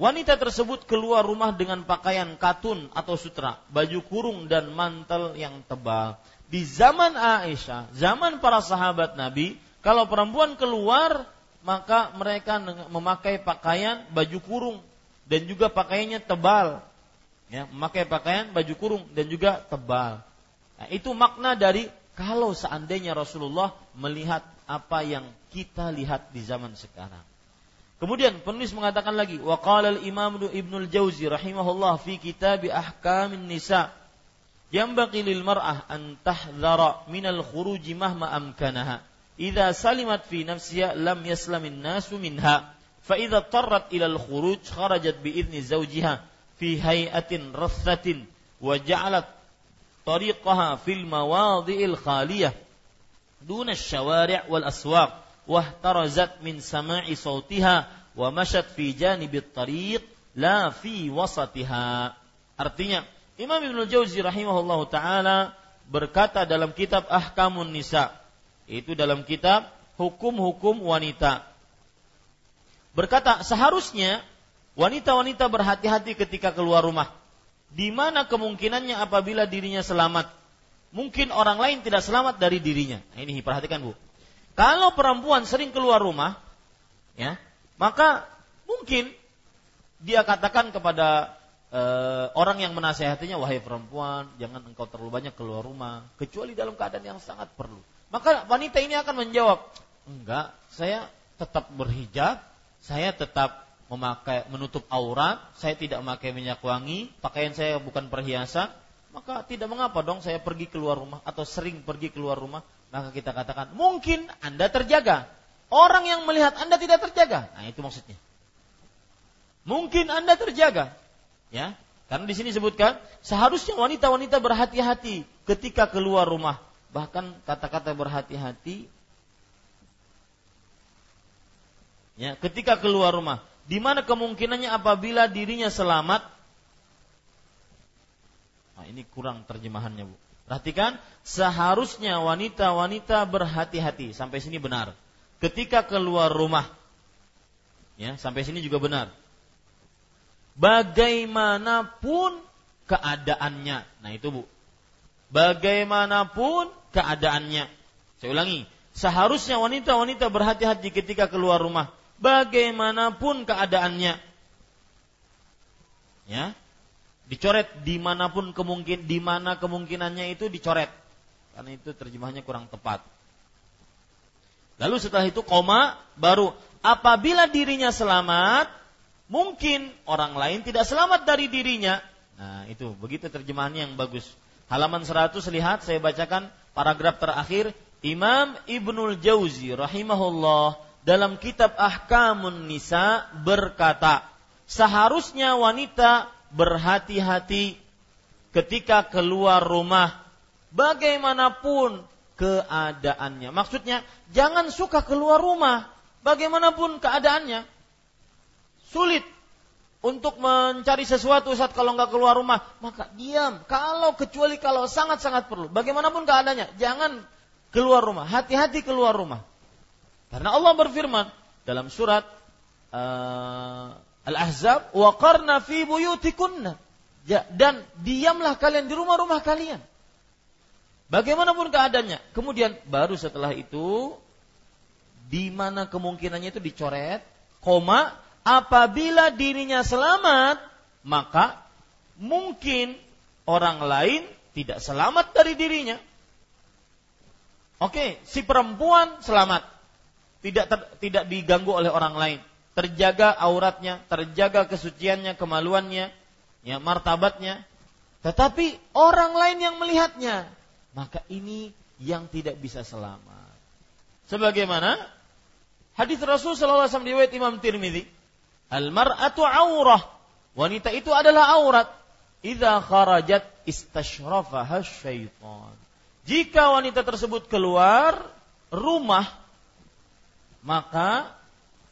Wanita tersebut keluar rumah dengan pakaian katun atau sutra, baju kurung dan mantel yang tebal. Di zaman Aisyah, zaman para sahabat Nabi, kalau perempuan keluar maka mereka memakai pakaian baju kurung dan juga pakaiannya tebal, ya, memakai pakaian baju kurung dan juga tebal. Nah, itu makna dari kalau seandainya Rasulullah melihat apa yang kita lihat di zaman sekarang. Kemudian penulis mengatakan lagi, wa qala al-Imam Ibn Al-Jauzi rahimahullah fi kitab Ahkamun Nisa, yanbaghi lil mar'ah an tahdhara min al-khuruj mahma amkanaha, idza salimat fi nafsiha lam yaslamin nasu minha. فإذا اضطرت إلى الخروج خرجت بإذن زوجها في هيئة رثة وجعلت طريقها في المواضع الخالية دون الشوارع والأسواق واحترزت من سماع صوتها ومشت في جانب الطريق لا في وسطها. Artinya, Imam Ibn Al-Jauzi rahimahullah ta'ala berkata dalam kitab Ahkamun Nisa, itu dalam kitab hukum-hukum wanita, berkata, seharusnya wanita-wanita berhati-hati ketika keluar rumah, di mana kemungkinannya apabila dirinya selamat, mungkin orang lain tidak selamat dari dirinya. Nah, ini perhatikan, Bu. Kalau perempuan sering keluar rumah, ya, maka mungkin dia katakan kepada e, orang yang menasehatinya, wahai perempuan, jangan engkau terlalu banyak keluar rumah, kecuali dalam keadaan yang sangat perlu. Maka wanita ini akan menjawab, enggak, saya tetap berhijab, saya tetap memakai menutup aurat, saya tidak memakai minyak wangi, pakaian saya bukan perhiasan, maka tidak mengapa dong saya pergi keluar rumah atau sering pergi keluar rumah. Maka kita katakan, mungkin Anda terjaga. Orang yang melihat Anda tidak terjaga. Nah, itu maksudnya. Mungkin Anda terjaga. Ya, karena di sini disebutkan seharusnya wanita-wanita berhati-hati ketika keluar rumah. Bahkan kata-kata berhati-hati, ya, ketika keluar rumah, di mana kemungkinannya apabila dirinya selamat. Nah, ini kurang terjemahannya, Bu. Perhatikan, seharusnya wanita-wanita berhati-hati. Sampai sini benar. Ketika keluar rumah, ya, sampai sini juga benar. Bagaimanapun keadaannya. Nah, itu, Bu. Bagaimanapun keadaannya. Saya ulangi, seharusnya wanita-wanita berhati-hati ketika keluar rumah, bagaimanapun keadaannya, ya, dicoret dimanapun kemungkin, dimana kemungkinannya itu dicoret, karena itu terjemahannya kurang tepat. Lalu setelah itu koma, baru apabila dirinya selamat, mungkin orang lain tidak selamat dari dirinya. Nah, itu begitu terjemahannya yang bagus. Halaman seratus, lihat, saya bacakan paragraf terakhir. Imam Ibnul Jauzi rahimahullah dalam kitab Ahkamun Nisa berkata, seharusnya wanita berhati-hati ketika keluar rumah bagaimanapun keadaannya. Maksudnya jangan suka keluar rumah bagaimanapun keadaannya. Sulit untuk mencari sesuatu saat kalau nggak keluar rumah, maka diam. Kalau kecuali kalau sangat-sangat perlu, bagaimanapun keadaannya, jangan keluar rumah. Hati-hati keluar rumah. Karena Allah berfirman dalam surat uh, Al-Ahzab, wa qarna fi buyutikunna, ya, dan diamlah kalian di rumah-rumah kalian. Bagaimanapun keadaannya. Kemudian baru setelah itu, di mana kemungkinannya itu dicoret, koma. Apabila dirinya selamat, maka mungkin orang lain tidak selamat dari dirinya. Oke, si perempuan selamat, tidak ter, tidak diganggu oleh orang lain, terjaga auratnya, terjaga kesuciannya, kemaluannya, ya, martabatnya. Tetapi orang lain yang melihatnya, maka ini yang tidak bisa selamat. Sebagaimana hadis Rasul sallallahu alaihi wasallam riwayat Imam Tirmidzi, al-mar'atu aurah, wanita itu adalah aurat. Idza kharajat istashrafaha syaitan. Jika wanita tersebut keluar rumah, maka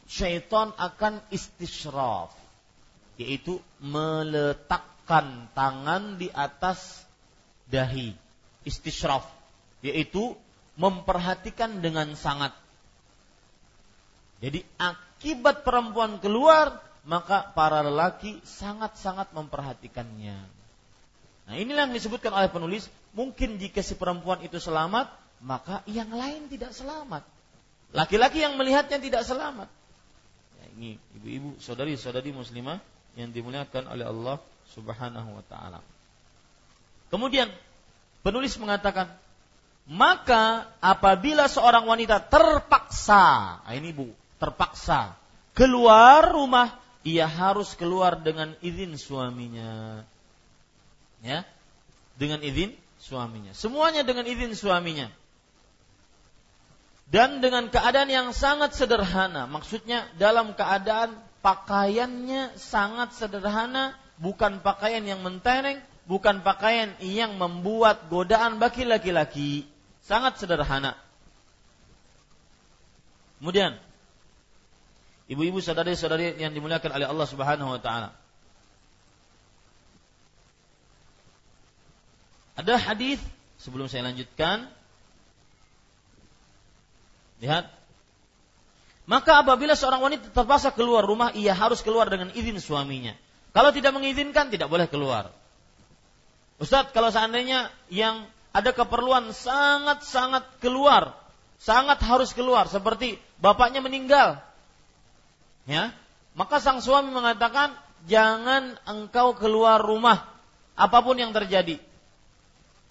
syaitan akan istishraf, yaitu meletakkan tangan di atas dahi. Istishraf, yaitu memperhatikan dengan sangat. Jadi akibat perempuan keluar, maka para lelaki sangat-sangat memperhatikannya. Nah, inilah yang disebutkan oleh penulis. Mungkin jika si perempuan itu selamat, maka yang lain tidak selamat. Laki-laki yang melihatnya tidak selamat. Ya, ini ibu-ibu, saudari-saudari muslimah yang dimuliakan oleh Allah Subhanahu wa ta'ala. Kemudian penulis mengatakan, maka apabila seorang wanita terpaksa, nah ini bu, terpaksa keluar rumah, ia harus keluar dengan izin suaminya, ya, dengan izin suaminya, semuanya dengan izin suaminya, dan dengan keadaan yang sangat sederhana. Maksudnya dalam keadaan pakaiannya sangat sederhana, bukan pakaian yang mentereng, bukan pakaian yang membuat godaan bagi laki-laki, sangat sederhana. Kemudian ibu-ibu, saudari-saudari yang dimuliakan oleh Allah Subhanahu wa ta'ala, ada hadis, sebelum saya lanjutkan, lihat. Maka apabila seorang wanita terpaksa keluar rumah, ia harus keluar dengan izin suaminya. Kalau tidak mengizinkan, tidak boleh keluar. Ustaz, kalau seandainya yang ada keperluan sangat-sangat keluar, sangat harus keluar, seperti bapaknya meninggal, ya, maka sang suami mengatakan, jangan engkau keluar rumah apapun yang terjadi.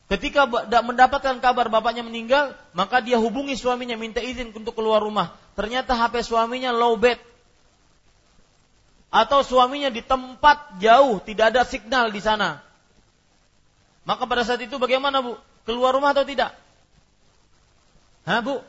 Ketika mendapatkan kabar bapaknya meninggal, maka dia hubungi suaminya, minta izin untuk keluar rumah. Ternyata H P suaminya low bed, atau suaminya di tempat jauh, tidak ada signal di sana. Maka pada saat itu bagaimana bu? Keluar rumah atau tidak? Hah bu?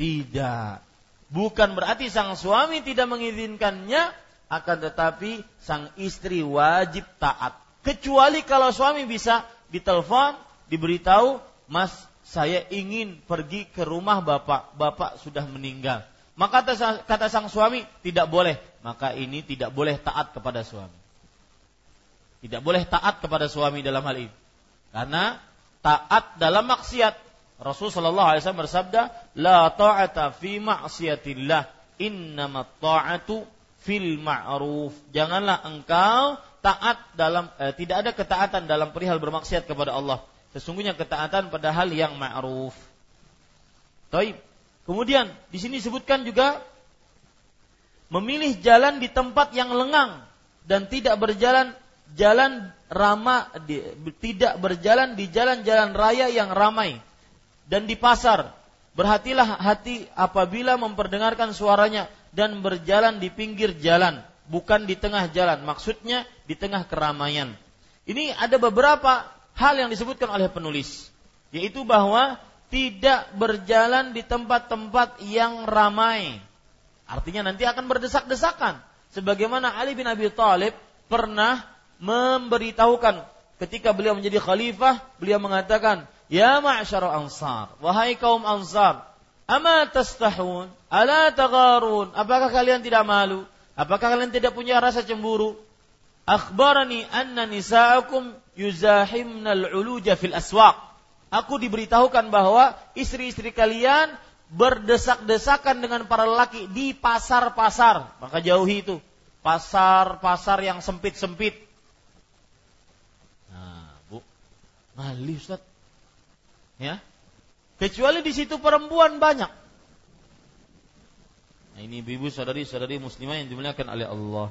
Tidak. Bukan berarti sang suami tidak mengizinkannya, akan tetapi sang istri wajib taat. Kecuali kalau suami bisa ditelepon, diberitahu, mas, saya ingin pergi ke rumah bapak, bapak sudah meninggal. Maka kata sang suami, tidak boleh. Maka ini tidak boleh taat kepada suami. Tidak boleh taat kepada suami dalam hal ini. Karena taat dalam maksiat. Rasul sallallahu alaihi wasallam bersabda, la ta'ata fi ma'siyatillah, innama ta'atu fil ma'ruf. Janganlah engkau taat dalam eh, tidak ada ketaatan dalam perihal bermaksiat kepada Allah. Sesungguhnya ketaatan pada hal yang ma'ruf. Taib. Kemudian di sini disebutkan juga memilih jalan di tempat yang lengang dan tidak berjalan jalan ramai, tidak berjalan di jalan-jalan raya yang ramai. Dan di pasar, berhatilah hati apabila memperdengarkan suaranya dan berjalan di pinggir jalan, bukan di tengah jalan. Maksudnya di tengah keramaian. Ini ada beberapa hal yang disebutkan oleh penulis, yaitu bahwa tidak berjalan di tempat-tempat yang ramai. Artinya nanti akan berdesak-desakan. Sebagaimana Ali bin Abi Thalib pernah memberitahukan ketika beliau menjadi khalifah, beliau mengatakan, "Ya ma'syara Ansar, wahai kaum Ansar, ama tastahun, ala tagharun, apakah kalian tidak malu? Apakah kalian tidak punya rasa cemburu? Akhbarani anna nisa'akum yuzahimnal 'uluja fil aswaq." Aku diberitahukan bahwa istri-istri kalian berdesak-desakan dengan para lelaki di pasar-pasar. Maka jauhi itu, pasar-pasar yang sempit-sempit. Nah, Bu, malih Ustaz. Ya. Kecuali di situ perempuan banyak. Nah, ini ibu-ibu saudari-saudari muslimah yang dimuliakan oleh Allah.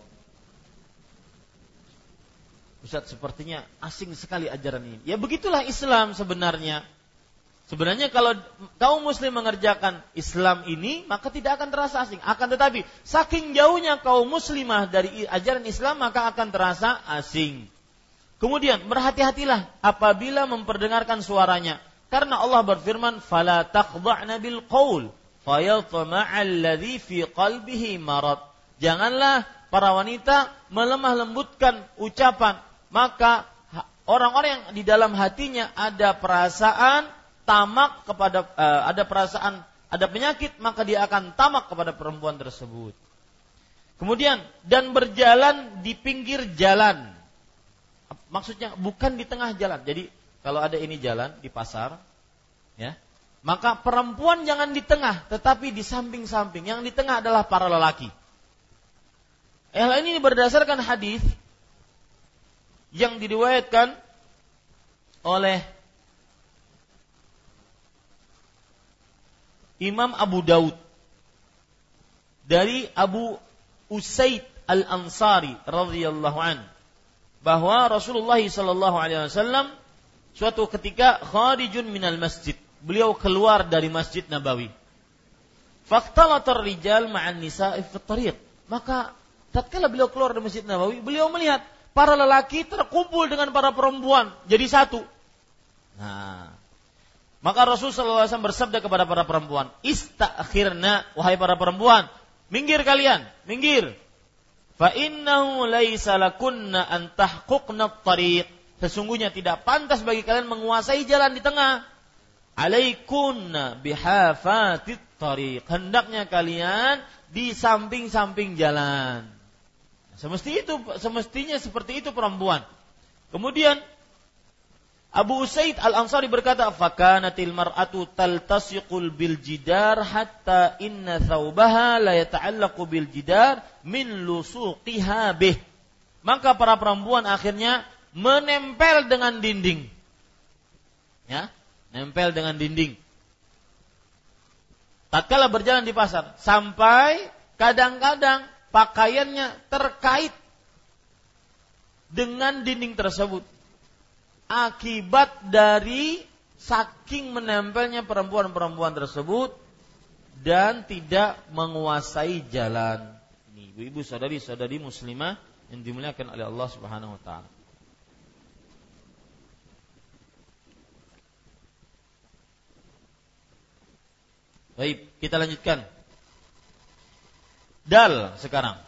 Ustaz, sepertinya asing sekali ajaran ini. Ya begitulah Islam sebenarnya. Sebenarnya kalau kaum muslim mengerjakan Islam ini, maka tidak akan terasa asing. Akan tetapi, saking jauhnya kaum muslimah dari ajaran Islam, maka akan terasa asing. Kemudian, berhati-hatilah apabila memperdengarkan suaranya. Karena Allah berfirman, "Fala taqda'na bil qaul, fayatma'a alladhi fi qalbihi marad." Janganlah para wanita melemah lembutkan ucapan, maka orang-orang yang di dalam hatinya ada perasaan tamak kepada uh, ada perasaan ada penyakit, maka dia akan tamak kepada perempuan tersebut. Kemudian, dan berjalan di pinggir jalan. Maksudnya bukan di tengah jalan. Jadi kalau ada ini jalan di pasar, ya, maka perempuan jangan di tengah, tetapi di samping-samping. Yang di tengah adalah para lelaki. Eh, hal ini berdasarkan hadis yang diriwayatkan oleh Imam Abu Daud dari Abu Usaid Al-Ansari radhiyallahu an, bahwa Rasulullah sallallahu alaihi wasallam suatu ketika kharijun minal masjid, beliau keluar dari Masjid Nabawi. Faktalatar rijal ma'an nisa'i fi tariq. Maka tatkala beliau keluar dari Masjid Nabawi, beliau melihat para lelaki terkumpul dengan para perempuan jadi satu. Nah, maka Rasulullah sallallahu alaihi wasallam bersabda kepada para perempuan, "Istakhirna, wahai para perempuan, minggir kalian, minggir. Fa innahu laisa lakunna an tahquqna at-tariq." Sesungguhnya tidak pantas bagi kalian menguasai jalan di tengah. Alaikunna bihafatit tariq. Hendaknya kalian di samping-samping jalan. Semestinya itu, semestinya seperti itu perempuan. Kemudian Abu Usaid Al-Ansari berkata, "Fakanatil mar'atu taltasiqul bil jidar hatta inna thawbaha la yata'allaqu bil jidar min lusuqiha bih." Maka para perempuan akhirnya menempel dengan dinding, ya, nempel dengan dinding. Tatkala berjalan di pasar, sampai kadang-kadang pakaiannya terkait dengan dinding tersebut, akibat dari saking menempelnya perempuan-perempuan tersebut dan tidak menguasai jalan. Ini ibu-ibu saudari-saudari muslimah yang dimuliakan oleh Allah Subhanahu wa taala. Baik, kita lanjutkan. Dal sekarang.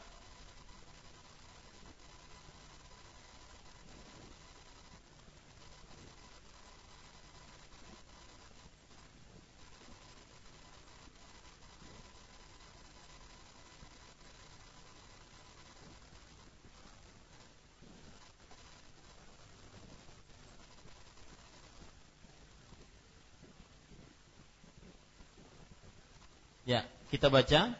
Ya, kita baca.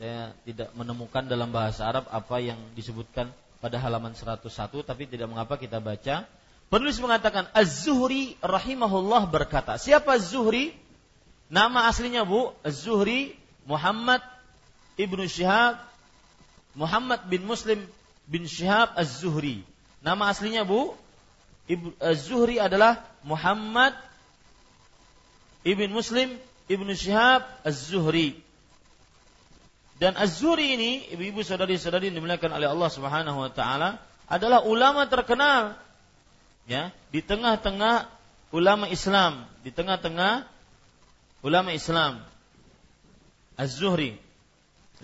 Saya tidak menemukan dalam bahasa Arab apa yang disebutkan pada halaman seratus satu, tapi tidak mengapa kita baca. Penulis mengatakan, Az-Zuhri rahimahullah berkata. Siapa Az-Zuhri? Nama aslinya, Bu, Az-Zuhri Muhammad Ibnu Syihab, Muhammad bin Muslim bin Syihab Az-Zuhri. Nama aslinya, Bu, Az-Zuhri adalah Muhammad Ibn Muslim Ibnu Syihab Az-Zuhri. Dan Az-Zuhri ini, ibu-ibu saudari-saudari yang dimuliakan oleh Allah Subhanahu wa taala, adalah ulama terkenal, ya, di tengah-tengah ulama Islam, di tengah-tengah ulama Islam. Az-Zuhri.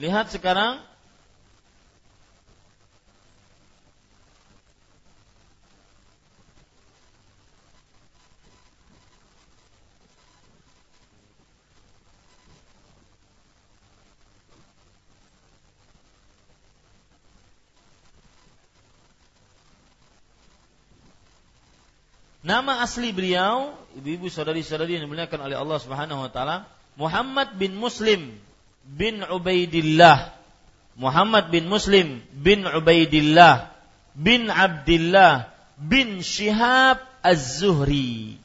Lihat sekarang Nama asli beliau, ibu-ibu saudari-saudari yang dimuliakan oleh Allah Subhanahu wa taala, Muhammad bin Muslim bin Ubaidillah. Muhammad bin Muslim bin Ubaidillah bin Abdullah bin Syihab Az-Zuhri.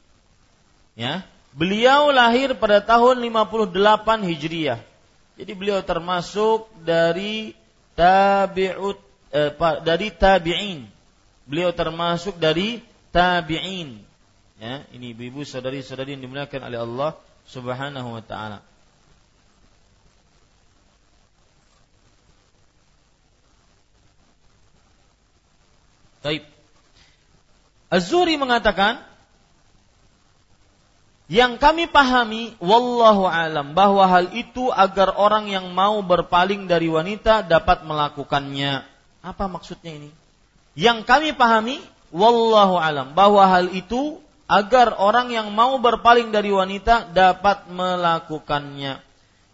Ya, beliau lahir pada tahun lima puluh delapan Hijriah. Jadi beliau termasuk dari tabi'ut eh, dari tabi'in. Beliau termasuk dari tabi'in. Ya, ini ibu-ibu saudari-saudari yang dimuliakan oleh Allah Subhanahu wa taala. Baik. Az-Zuhri mengatakan, yang kami pahami wallahu alam bahwa hal itu agar orang yang mau berpaling dari wanita dapat melakukannya. Apa maksudnya ini? Yang kami pahami wallahu alam bahwa hal itu agar orang yang mau berpaling dari wanita dapat melakukannya.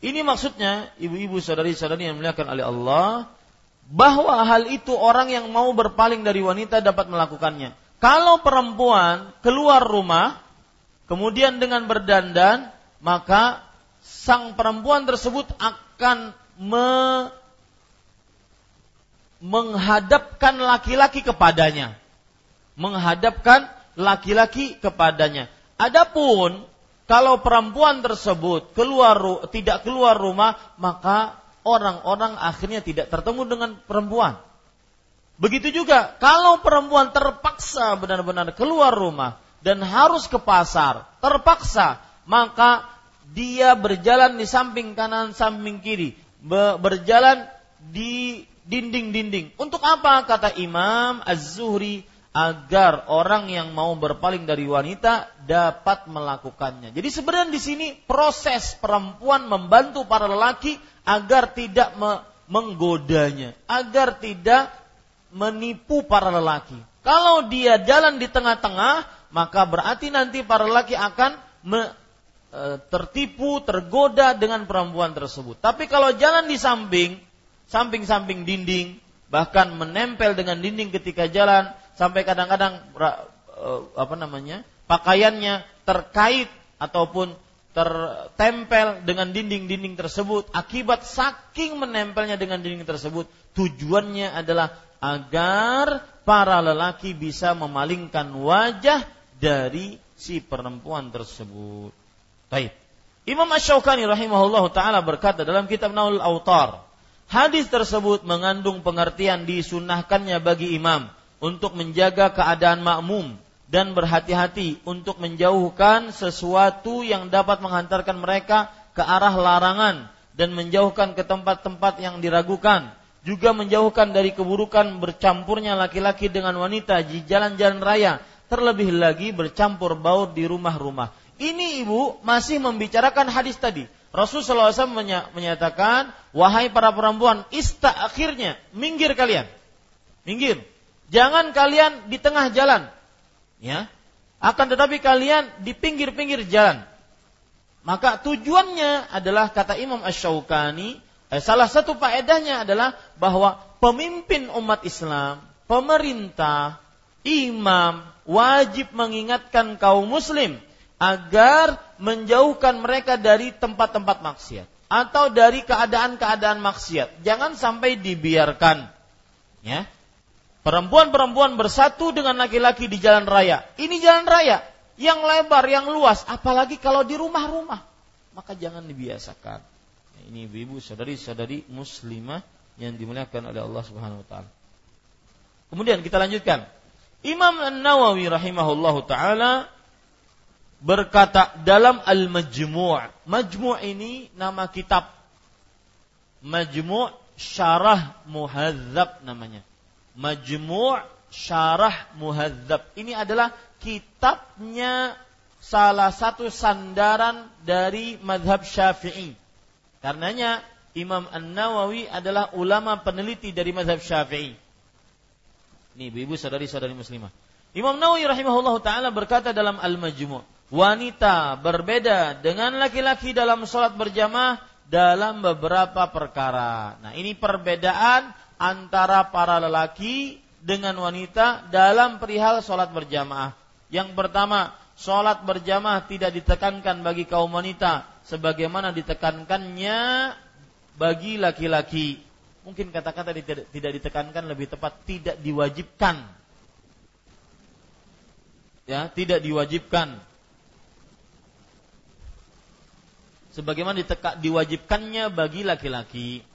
Ini maksudnya, ibu-ibu saudari-saudari yang dimuliakan oleh Allah, bahwa hal itu orang yang mau berpaling dari wanita dapat melakukannya. Kalau perempuan keluar rumah, kemudian dengan berdandan, maka sang perempuan tersebut akan me- menghadapkan laki-laki kepadanya. Menghadapkan laki-laki kepadanya. Adapun kalau perempuan tersebut keluar tidak keluar rumah, maka orang-orang akhirnya tidak tertemu dengan perempuan. Begitu juga kalau perempuan terpaksa benar-benar keluar rumah dan harus ke pasar, terpaksa, maka dia berjalan di samping kanan, samping kiri, berjalan di dinding-dinding. Untuk apa? Kata Imam Az-Zuhri, agar orang yang mau berpaling dari wanita dapat melakukannya. Jadi sebenarnya di sini proses perempuan membantu para lelaki agar tidak menggodanya, agar tidak menipu para lelaki. Kalau dia jalan di tengah-tengah, maka berarti nanti para lelaki akan me, e, tertipu, tergoda dengan perempuan tersebut. Tapi kalau jalan di samping, samping-samping dinding, bahkan menempel dengan dinding ketika jalan, sampai kadang-kadang e, apa namanya pakaiannya terkait ataupun tertempel dengan dinding-dinding tersebut, akibat saking menempelnya dengan dinding tersebut, tujuannya adalah agar para lelaki bisa memalingkan wajah dari si perempuan tersebut. Baik. Imam Asy-Syaukani rahimahullahu taala berkata dalam kitab Naul Autar, hadis tersebut mengandung pengertian disunahkannya bagi imam untuk menjaga keadaan makmum dan berhati-hati untuk menjauhkan sesuatu yang dapat menghantarkan mereka ke arah larangan dan menjauhkan ke tempat-tempat yang diragukan. Juga menjauhkan dari keburukan bercampurnya laki-laki dengan wanita di jalan-jalan raya, terlebih lagi bercampur baur di rumah-rumah. Ini ibu masih membicarakan hadis tadi. Rasulullah shallallahu alaihi wasallam menyatakan, wahai para perempuan, ista'khirnya, minggir kalian, minggir, jangan kalian di tengah jalan. Ya, akan tetapi kalian di pinggir-pinggir jalan. Maka tujuannya adalah, kata Imam Asy-Syaukani, eh, salah satu faedahnya adalah bahwa pemimpin umat Islam, pemerintah, imam wajib mengingatkan kaum muslim agar menjauhkan mereka dari tempat-tempat maksiat atau dari keadaan-keadaan maksiat. Jangan sampai dibiarkan. Ya. Perempuan-perempuan bersatu dengan laki-laki di jalan raya. Ini jalan raya yang lebar, yang luas. Apalagi kalau di rumah-rumah. Maka jangan dibiasakan. Nah, ini ibu-ibu, saudari-saudari muslimah yang dimuliakan oleh Allah Subhanahu wa taala. Kemudian kita lanjutkan. Imam An-Nawawi rahimahullahu taala berkata dalam Al-Majmu'. Majmu' ini nama kitab. Majmu' syarah Muhadzab namanya. Majmu' syarah Muhadzab. Ini adalah kitabnya salah satu sandaran dari mazhab Syafi'i. Karenanya Imam An-Nawawi adalah ulama peneliti dari mazhab Syafi'i. Ini ibu-ibu saudari-saudari muslimah. Imam Nawawi rahimahullahu taala berkata dalam Al-Majmu', wanita berbeda dengan laki-laki dalam salat berjamaah dalam beberapa perkara. Nah, ini perbedaan antara para lelaki dengan wanita dalam perihal sholat berjamaah. Yang pertama, sholat berjamaah tidak ditekankan bagi kaum wanita sebagaimana ditekankannya bagi laki-laki. Mungkin kata-kata tidak ditekankan lebih tepat, tidak diwajibkan. Ya, tidak diwajibkan. Sebagaimana diteka, diwajibkannya bagi laki-laki.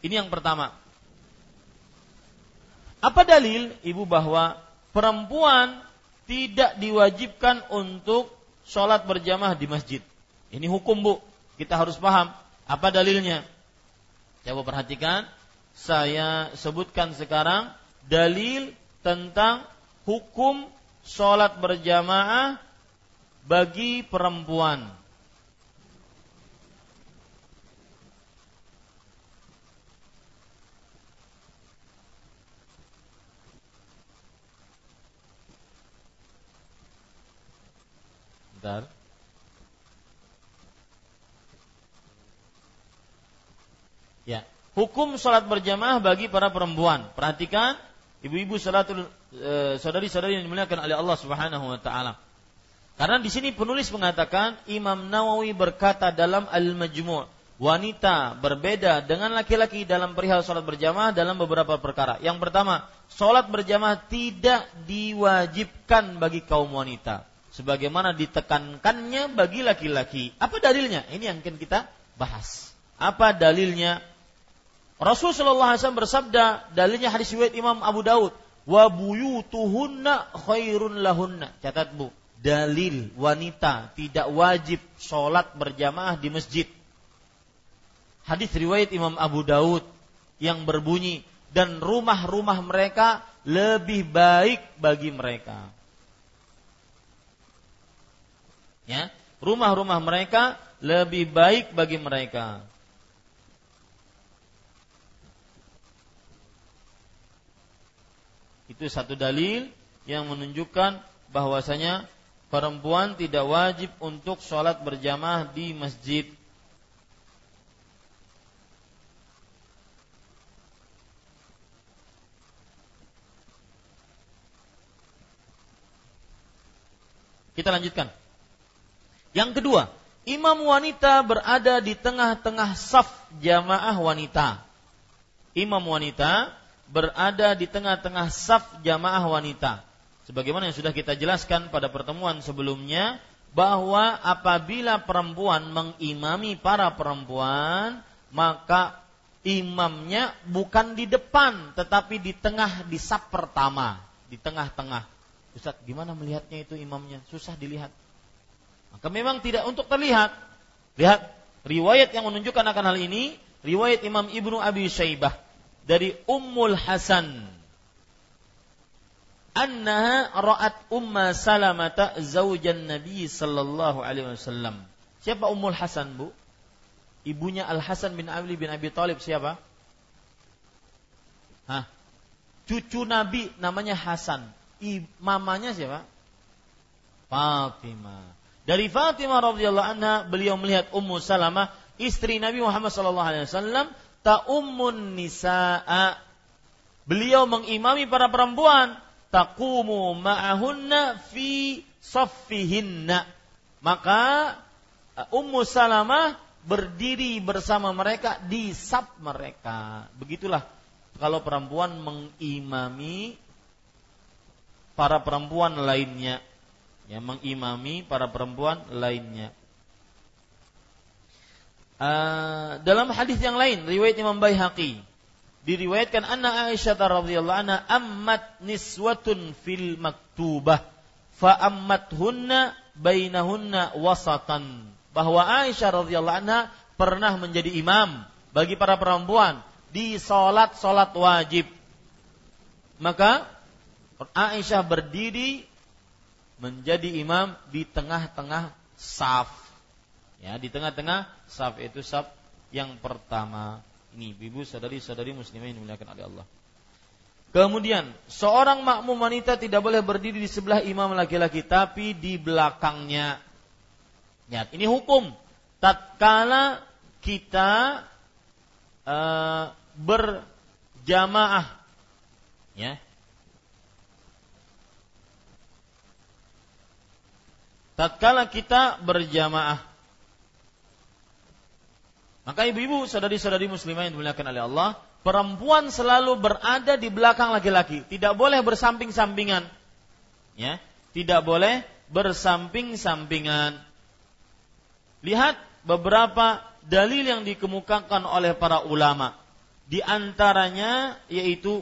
Ini yang pertama. Apa dalil, Ibu, bahwa perempuan tidak diwajibkan untuk sholat berjamaah di masjid? Ini hukum, Bu. Kita harus paham. Apa dalilnya? Coba perhatikan. Saya sebutkan sekarang dalil tentang hukum sholat berjamaah bagi perempuan. Bentar. Ya, hukum salat berjamaah bagi para perempuan. Perhatikan, ibu-ibu salatul e, saudari-saudari yang dimuliakan oleh Allah Subhanahu wa taala. Karena di sini penulis mengatakan, Imam Nawawi berkata dalam Al-Majmu, wanita berbeda dengan laki-laki dalam perihal salat berjamaah dalam beberapa perkara. Yang pertama, salat berjamaah tidak diwajibkan bagi kaum wanita sebagaimana ditekankannya bagi laki-laki. Apa dalilnya? Ini yang akan kita bahas. Apa dalilnya? Rasulullah shallallahu alaihi wasallam bersabda, dalilnya hadis riwayat Imam Abu Daud, wa buyutuhunna khairun lahunna. Catat, Bu, dalil wanita tidak wajib sholat berjamaah di masjid. Hadis riwayat Imam Abu Daud yang berbunyi, dan rumah-rumah mereka lebih baik bagi mereka. Ya, rumah-rumah mereka lebih baik bagi mereka. Itu satu dalil yang menunjukkan bahwasanya perempuan tidak wajib untuk sholat berjamaah di masjid. Kita lanjutkan. Yang kedua, imam wanita berada di tengah-tengah saf jamaah wanita. Imam wanita berada di tengah-tengah saf jamaah wanita. Sebagaimana yang sudah kita jelaskan pada pertemuan sebelumnya, bahwa apabila perempuan mengimami para perempuan, maka imamnya bukan di depan, tetapi di tengah, di saf pertama, di tengah-tengah. Ustaz, gimana melihatnya itu imamnya? Susah dilihat. Maka memang tidak untuk terlihat. Lihat riwayat yang menunjukkan akan hal ini, riwayat Imam Ibnu Abi Syaibah dari Ummul Hasan, annaha ra'at Umma Salamata zaujan Nabi sallallahu alaihi wasallam. Siapa Ummul Hasan, Bu? Ibunya Al Hasan bin Ali bin Abi Thalib siapa? Hah? Cucu Nabi namanya Hasan. I- mamanya siapa? Fatimah. Dari Fatimah radhiyallahu anha, beliau melihat Ummu Salamah, istri Nabi Muhammad sallallahu alaihi wasallam, ta'ummun nisaa. Beliau mengimami para perempuan, taqumu ma'ahunna fi shaffihinna. Maka Ummu Salamah berdiri bersama mereka di saf mereka. Begitulah kalau perempuan mengimami para perempuan lainnya. Yang mengimami para perempuan lainnya. Uh, dalam hadis yang lain, riwayat Imam Baihaqi, diriwayatkan anna Aisyah radhiyallahu anha ammat niswatun fil maktubah fa ammathunna bainahunna wasatan. Bahwa Aisyah radhiyallahu anha pernah menjadi imam bagi para perempuan di salat-salat wajib. Maka Aisyah berdiri menjadi imam di tengah-tengah saf. Ya, di tengah-tengah saf, itu saf yang pertama. Ini ibu saudari-saudari muslimah yang dimuliakan oleh Allah. Kemudian, seorang makmum wanita tidak boleh berdiri di sebelah imam laki-laki, tapi di belakangnya. Lihat, ini hukum. Tatkala kita uh, berjamaah, ya. tatkala kita berjamaah. Maka ibu-ibu, saudari-saudari muslimah yang dimuliakan oleh Allah, perempuan selalu berada di belakang laki-laki, tidak boleh bersamping-sampingan. Ya, tidak boleh bersamping-sampingan. Lihat beberapa dalil yang dikemukakan oleh para ulama. Di antaranya yaitu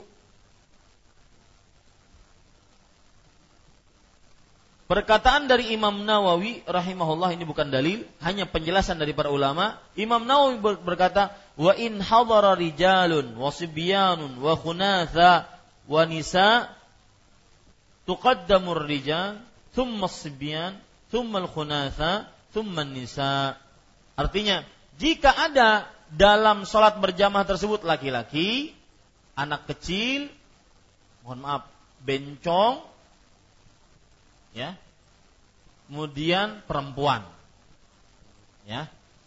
perkataan dari Imam Nawawi rahimahullah, ini bukan dalil, hanya penjelasan dari para ulama. Imam Nawawi berkata, wa in hadara rijalun wa sibyanun wa khunatha wa nisa tuqaddamur rijal thumma sibyan thumma al-khunatha thumma nisa. Artinya, jika ada dalam sholat berjamaah tersebut laki-laki, anak kecil, mohon maaf, bencong, ya, kemudian perempuan, ya.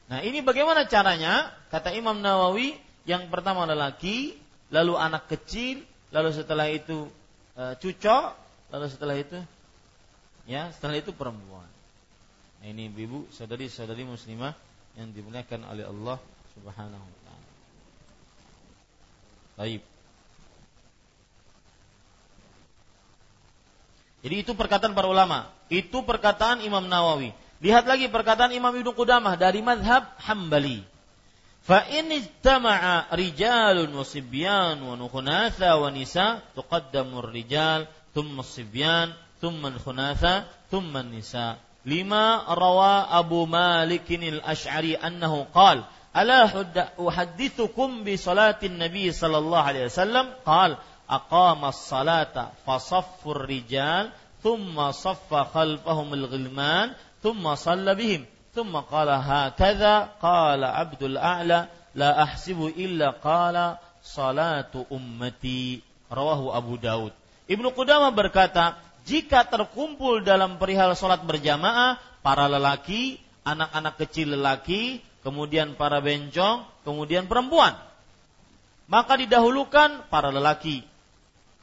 Nah, ini bagaimana caranya? Kata Imam Nawawi, yang pertama lelaki, lalu anak kecil, lalu setelah itu e, cucok, lalu setelah itu, ya, setelah itu perempuan. Nah, ini ibu, saudari-saudari muslimah yang dimuliakan oleh Allah Subhanahu wa taala. Baik. Jadi itu perkataan para ulama. Itu perkataan Imam Nawawi. Lihat lagi perkataan Imam Ibnu Qudamah dari mazhab Hambali. Fa in ijtama'a rijalun wa sibyan wa khunatha wa nisa tuqaddamur rijal thumma sibyan thumma khunatha thumma nisa. Lima rawa Abu Malikin al-Asy'ari annahu qala ala uhaddithukum bi salatin Nabi sallallahu alaihi wasallam qala aqama as-salata fasaffu ar-rijal thumma saffa khalfahum al-ghilman thumma shalla bihim thumma qala hakadha qala Abdul A'la la ahsibu illa qala salatu ummati rawahu Abu Daud. Ibnu Qudamah berkata, jika terkumpul dalam perihal salat berjamaah para lelaki, anak-anak kecil lelaki, kemudian para bencong, kemudian perempuan, maka didahulukan para lelaki.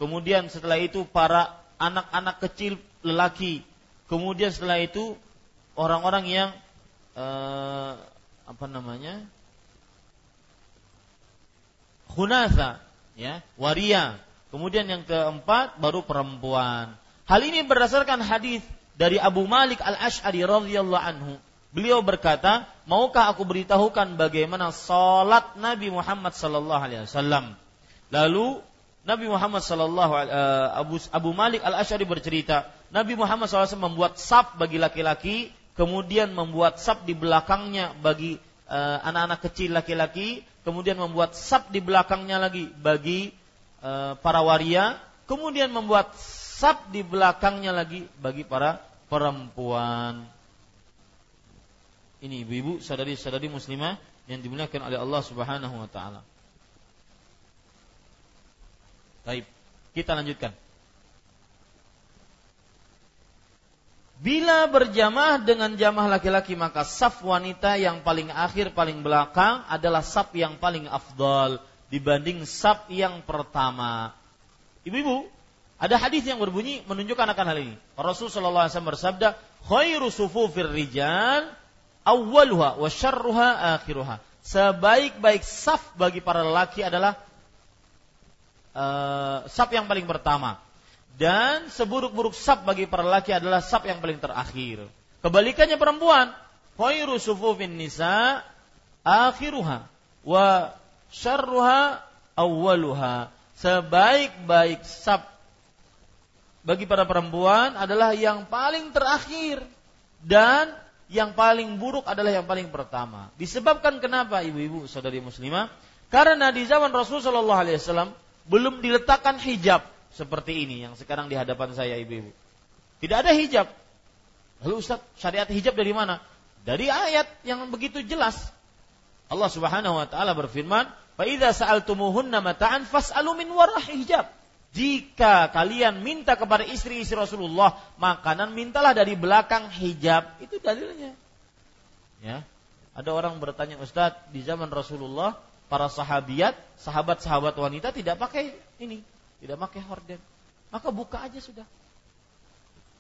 Kemudian setelah itu para anak-anak kecil lelaki. Kemudian setelah itu orang-orang yang eh, apa namanya? khunatha, ya, waria. Kemudian yang keempat baru perempuan. Hal ini berdasarkan hadis dari Abu Malik Al-Asy'ari radhiyallahu anhu. Beliau berkata, maukah aku beritahukan bagaimana salat Nabi Muhammad sallallahu alaihi wasallam? Lalu Nabi Muhammad sallallahu uh, Abu, Abu Malik Al-Asy'ari bercerita, Nabi Muhammad sallallahu alaihi wasallam membuat saf bagi laki-laki, kemudian membuat saf di belakangnya bagi uh, anak-anak kecil laki-laki, kemudian membuat saf di belakangnya lagi bagi uh, para waria, kemudian membuat saf di belakangnya lagi bagi para perempuan. Ini ibu-ibu, saudari-saudari muslimah yang dimuliakan oleh Allah Subhanahu wa taala. Baik, kita lanjutkan. Bila berjamaah dengan jamaah laki-laki, maka saf wanita yang paling akhir, paling belakang adalah saf yang paling afdal dibanding saf yang pertama. Ibu-ibu, ada hadis yang berbunyi menunjukkan akan hal ini. Rasulullah shallallahu alaihi wasallam bersabda, khairu sufufir rijal awwaluha wa syarruha akhiruha. Sebaik-baik saf bagi para lelaki adalah Uh, saf yang paling pertama, dan seburuk-buruk saf bagi para lelaki adalah saf yang paling terakhir. Kebalikannya perempuan, khairu sufufin nisa akhiruha wa syarruha awwaluha. Sebaik-baik saf bagi para perempuan adalah yang paling terakhir, dan yang paling buruk adalah yang paling pertama. Disebabkan kenapa ibu-ibu saudari muslimah? Karena di zaman Rasulullah shallallahu alaihi wasallam belum diletakkan hijab seperti ini yang sekarang di hadapan saya ibu-ibu. Tidak ada hijab. Lalu Ustaz, syariat hijab dari mana? Dari ayat yang begitu jelas. Allah Subhanahu wa taala berfirman, "Fa idza sa'altumuhunna mata'an fas'alu min wara'i hijab." Jika kalian minta kepada istri-istri Rasulullah makanan, mintalah dari belakang hijab. Itu dalilnya. Ya. Ada orang bertanya, "Ustaz, di zaman Rasulullah para sahabiat, sahabat-sahabat wanita tidak pakai ini, tidak pakai horden. Maka buka aja sudah.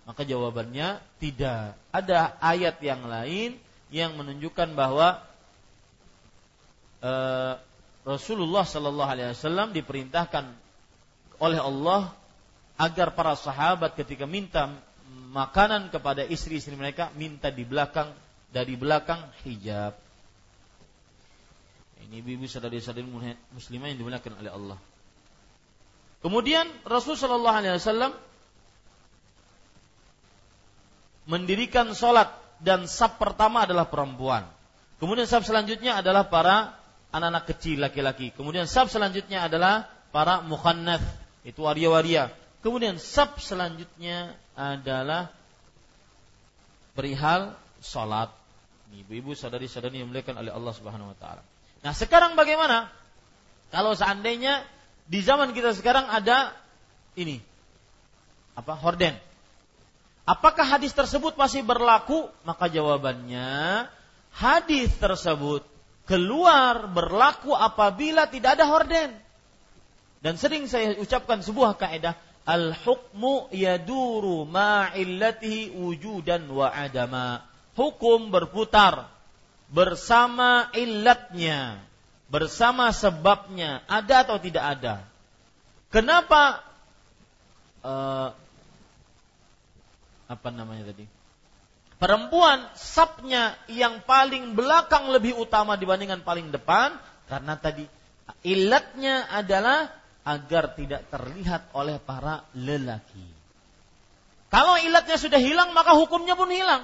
Maka jawabannya tidak. Ada ayat yang lain yang menunjukkan bahwa e, Rasulullah Sallallahu Alaihi Wasallam diperintahkan oleh Allah agar para sahabat ketika minta makanan kepada istri-istri mereka, minta di belakang, dari belakang hijab. Ini ibu-ibu saudari-saudari muslimah yang dimuliakan oleh Allah. Kemudian Rasul Sallallahu Alaihi Wasallam mendirikan sholat, dan saf pertama adalah perempuan. Kemudian saf selanjutnya adalah para anak-anak kecil, laki-laki. Kemudian saf selanjutnya adalah para mukhannath, itu waria-waria. Kemudian saf selanjutnya adalah perihal sholat. Ibu-ibu saudari-saudari yang dimuliakan oleh Allah Subhanahu Wa Taala. Nah sekarang bagaimana kalau seandainya di zaman kita sekarang ada ini apa horden? Apakah hadis tersebut masih berlaku? Maka jawabannya, hadis tersebut keluar berlaku apabila tidak ada horden. Dan sering saya ucapkan sebuah kaidah, al-hukmu yaduru ma'illatihi wujudan wa adama. Hukum berputar bersama illatnya, bersama sebabnya, ada atau tidak ada. Kenapa uh, apa namanya tadi? Perempuan sabnya yang paling belakang lebih utama dibandingkan paling depan, karena tadi ilatnya adalah agar tidak terlihat oleh para lelaki. Kalau ilatnya sudah hilang, maka hukumnya pun hilang.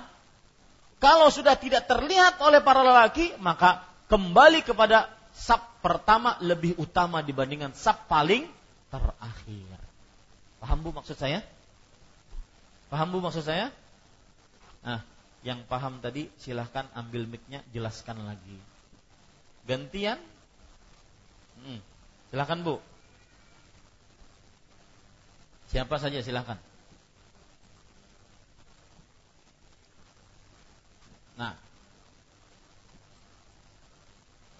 Kalau sudah tidak terlihat oleh para lelaki, maka kembali kepada sab pertama lebih utama dibandingkan sab paling terakhir. Paham bu maksud saya? Paham bu maksud saya? Nah, yang paham tadi silahkan ambil mic-nya, jelaskan lagi. Gantian? Hmm, silahkan bu. Siapa saja silahkan. Nah,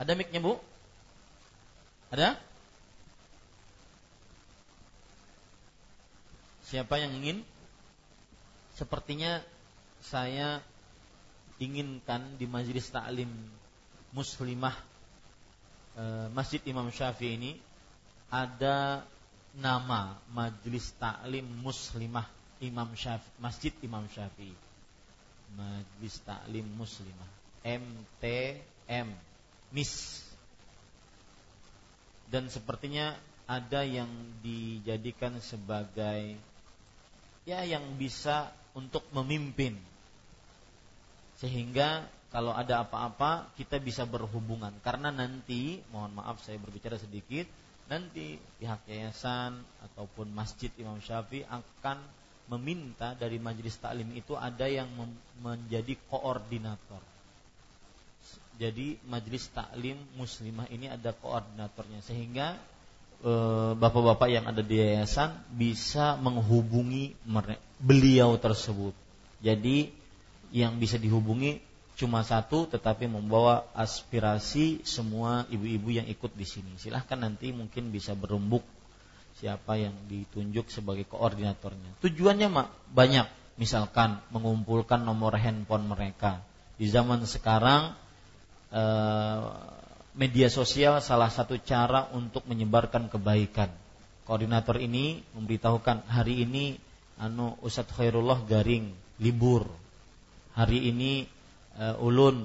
ada mic-nya bu? Ada? Siapa yang ingin? Sepertinya saya inginkan di majelis ta'lim muslimah e, Masjid Imam Syafi'i ini ada nama majelis ta'lim muslimah Imam Syafi'i, Masjid Imam Syafi'i. Majelis ta'lim muslimah M T M M I S. Dan sepertinya ada yang dijadikan sebagai ya yang bisa untuk memimpin, sehingga kalau ada apa-apa kita bisa berhubungan. Karena nanti, mohon maaf saya berbicara sedikit, nanti pihak yayasan ataupun Masjid Imam Syafi'i akan meminta dari majelis taklim itu ada yang mem- menjadi koordinator. Jadi majelis taklim muslimah ini ada koordinatornya, sehingga bapak-bapak yang ada di yayasan bisa menghubungi beliau tersebut. Jadi yang bisa dihubungi cuma satu, tetapi membawa aspirasi semua ibu-ibu yang ikut di sini. Silahkan nanti mungkin bisa berembuk siapa yang ditunjuk sebagai koordinatornya. Tujuannya mak banyak, misalkan mengumpulkan nomor handphone mereka. Di zaman sekarang eh, media sosial salah satu cara untuk menyebarkan kebaikan. Koordinator ini memberitahukan, hari ini anu Ustadz Khairullah garing libur, hari ini uh, ulun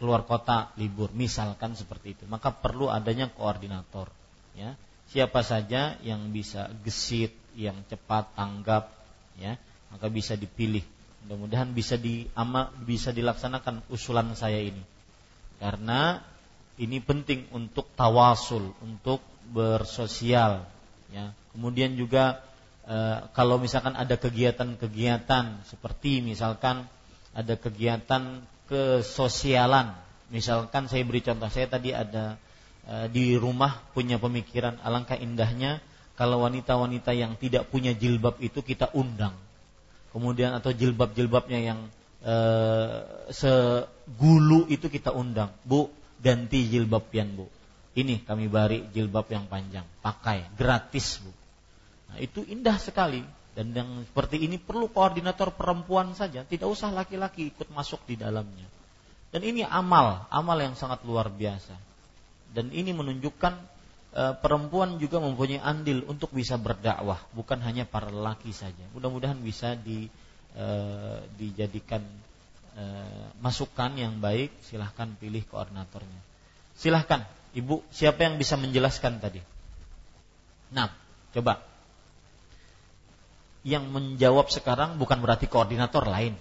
keluar kota libur, misalkan seperti itu. Maka perlu adanya koordinator, ya. Siapa saja yang bisa gesit, yang cepat tanggap, ya, maka bisa dipilih. Mudah-mudahan bisa di ama, bisa dilaksanakan usulan saya ini, karena ini penting untuk tawasul, untuk bersosial, ya. Kemudian juga e, kalau misalkan ada kegiatan-kegiatan seperti misalkan ada kegiatan kesosialan, misalkan saya beri contoh, saya tadi ada e, di rumah punya pemikiran, alangkah indahnya kalau wanita-wanita yang tidak punya jilbab itu kita undang, kemudian atau jilbab-jilbabnya yang e, segulu itu kita undang, bu. Ganti jilbab pian bu, ini kami bari jilbab yang panjang, pakai gratis bu. Nah itu indah sekali. Dan yang seperti ini perlu koordinator perempuan saja, tidak usah laki-laki ikut masuk di dalamnya. Dan ini amal, amal yang sangat luar biasa. Dan ini menunjukkan e, perempuan juga mempunyai andil untuk bisa berdakwah, bukan hanya para lelaki saja. Mudah-mudahan bisa di, e, dijadikan e, masukan yang baik. Silahkan pilih koordinatornya. Silahkan, Ibu, siapa yang bisa menjelaskan tadi? Nah, coba. Yang menjawab sekarang bukan berarti koordinator lain.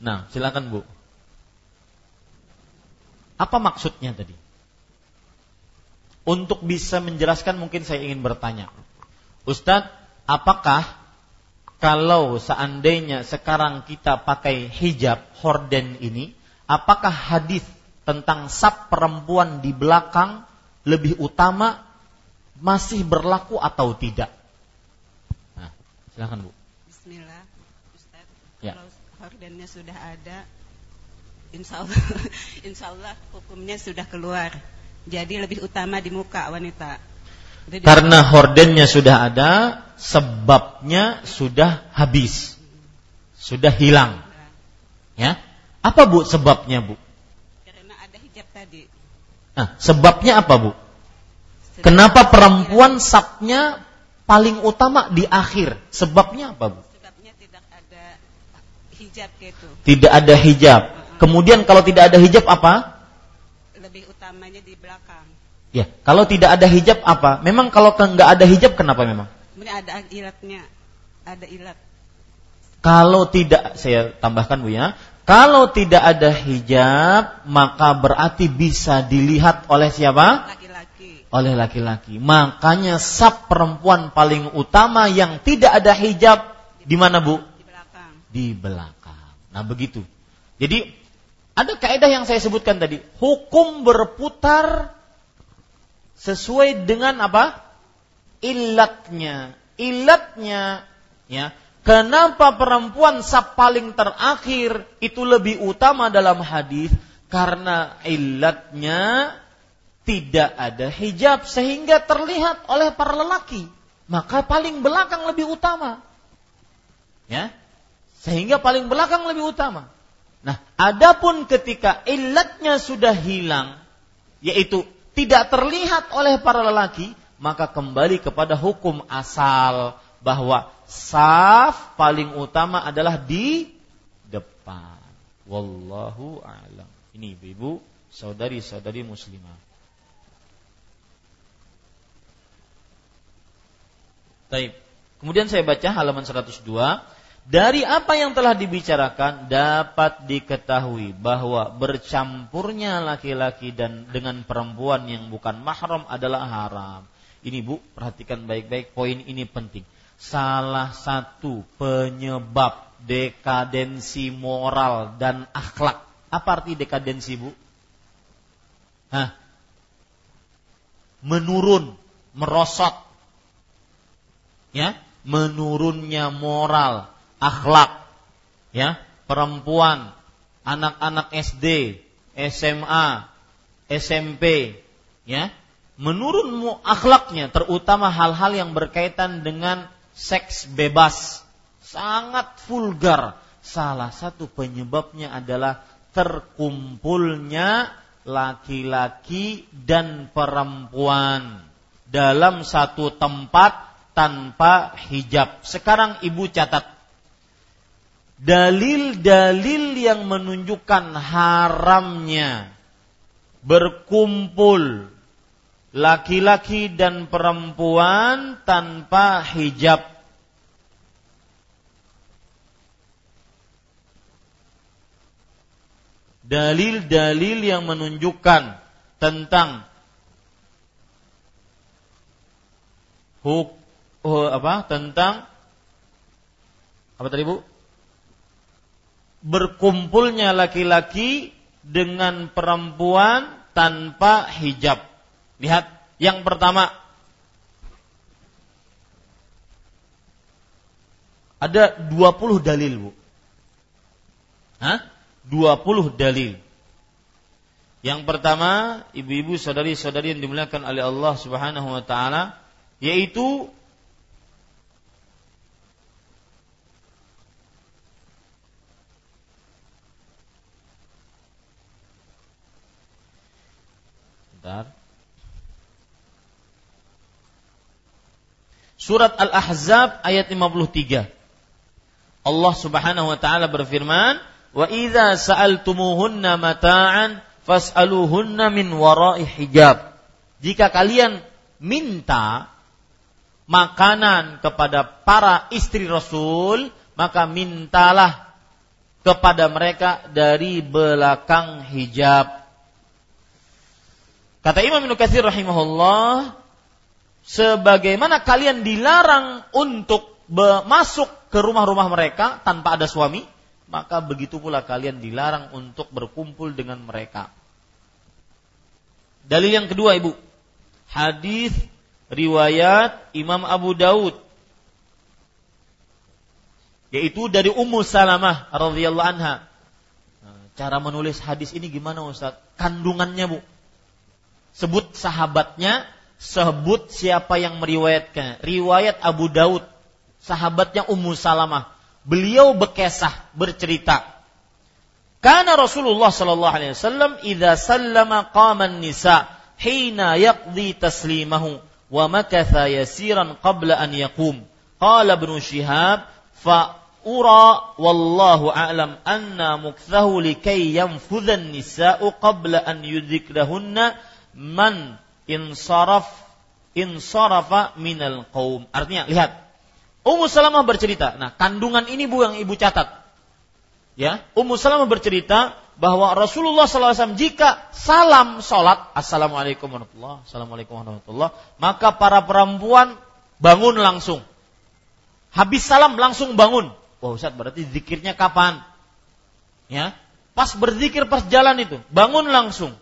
Nah, silakan Bu. Apa maksudnya tadi? Untuk bisa menjelaskan mungkin saya ingin bertanya. Ustadz, apakah kalau seandainya sekarang kita pakai hijab horden ini, apakah hadis tentang sab perempuan di belakang lebih utama masih berlaku atau tidak? Silakan Bu. Bismillah, Ustaz. Ya. Kalau hordennya sudah ada, insya Allah, insya Allah hukumnya sudah keluar. Jadi lebih utama di muka wanita. Jadi karena hordennya sudah ada, sebabnya sudah habis, sudah hilang. Ya. Apa Bu sebabnya Bu? Karena ada hijab tadi. Nah, sebabnya apa Bu? Sebab kenapa perempuan sabnya paling utama di akhir? Sebabnya apa Bu? Sebabnya tidak ada hijab gitu. Tidak ada hijab. Uh-huh. Kemudian kalau tidak ada hijab apa? Lebih utamanya di belakang. Ya, kalau tidak ada hijab apa? Memang kalau nggak ada hijab kenapa memang? Kemudian ada ilatnya, ada ilat. Kalau tidak, saya tambahkan Bu ya. Kalau tidak ada hijab maka berarti bisa dilihat oleh siapa? Laki-laki. Oleh laki-laki. Makanya sab perempuan paling utama yang tidak ada hijab di mana Bu? Di belakang. Di belakang. Nah begitu. Jadi ada kaidah yang saya sebutkan tadi. Hukum berputar sesuai dengan apa? Ilatnya. Ilatnya. Ya. Kenapa perempuan sab paling terakhir itu lebih utama dalam hadis? Karena ilatnya tidak ada hijab sehingga terlihat oleh para lelaki, maka paling belakang lebih utama. Ya. Sehingga paling belakang lebih utama. Nah, adapun ketika ilatnya sudah hilang, yaitu tidak terlihat oleh para lelaki, maka kembali kepada hukum asal bahwa saf paling utama adalah di depan. Wallahu a'lam. Ini Ibu, saudari-saudari muslimah. Baik. Kemudian saya baca halaman seratus dua. Dari apa yang telah dibicarakan dapat diketahui bahwa bercampurnya laki-laki dan dengan perempuan yang bukan mahram adalah haram. Ini Bu, perhatikan baik-baik, poin ini penting. Salah satu penyebab dekadensi moral dan akhlak. Apa arti dekadensi Bu? Hah? Menurun, merosot. Ya, menurunnya moral, akhlak, ya, perempuan, anak-anak S D, S M A, S M P, ya, menurun akhlaknya, terutama hal-hal yang berkaitan dengan seks bebas, sangat vulgar. Salah satu penyebabnya adalah terkumpulnya laki-laki dan perempuan dalam satu tempat tanpa hijab. Sekarang Ibu catat dalil-dalil yang menunjukkan haramnya berkumpul laki-laki dan perempuan tanpa hijab. Dalil-dalil yang menunjukkan tentang hukum Oh, apa tentang apa tadi Bu? Berkumpulnya laki-laki dengan perempuan tanpa hijab. Lihat yang pertama. Ada dua puluh dalil Bu. Hah? dua puluh dalil. Yang pertama, ibu-ibu, saudari-saudari yang dimuliakan oleh Allah Subhanahu wa taala, yaitu sebentar. Surat Al-Ahzab ayat lima puluh tiga. Allah Subhanahu wa taala berfirman, "Wa idza sa'altumuhunna mata'an fas'aluhunna min wara'i hijab." Jika kalian minta makanan kepada para istri Rasul, maka mintalah kepada mereka dari belakang hijab. Kata Imam Ibn Kathir rahimahullah, sebagaimana kalian dilarang untuk masuk ke rumah-rumah mereka tanpa ada suami, maka begitu pula kalian dilarang untuk berkumpul dengan mereka. Dalil yang kedua, Ibu, hadis riwayat Imam Abu Daud, yaitu dari Ummu Salamah radhiyallahu anha. Cara menulis hadis ini gimana, Ustaz? Kandungannya, Bu. Sebut sahabatnya, sebut siapa yang meriwayatkan. Riwayat Abu Daud, sahabatnya Ummu Salamah. Beliau berkisah, bercerita. Kana Rasulullah sallallahu alaihi wasallam idza sallama qaman nisa hina yaqdi taslimahu. وَمَكَثَ يَسِيرًا قَبْلَ أَنْ يَقُومَ قَالَ ابْنُ شِهَابٍ فَأُرَى وَاللَّهُ أَعْلَمُ أَنَّ مُكْثَهُ لِكَيْ يَنْفُذَ النِّسَاءُ قَبْلَ أَنْ يُذِكْرَهُنَّ مَنْ إِنْصَرَفَ إِنْصَرَفَ مِنَ الْقَوْمِ. Artinya, lihat, Ummu Salamah bercerita. Nah, kandungan ini, Bu, yang Ibu catat, ya. Ummu Salamah bercerita bahwa Rasulullah sallallahu alaihi wasallam jika salam sholat, assalamualaikum warahmatullahi, assalamualaikum warahmatullahi, maka para perempuan bangun langsung. Habis salam langsung bangun. Wah, Ustaz, berarti zikirnya kapan? Ya, pas berzikir pas jalan itu, bangun langsung.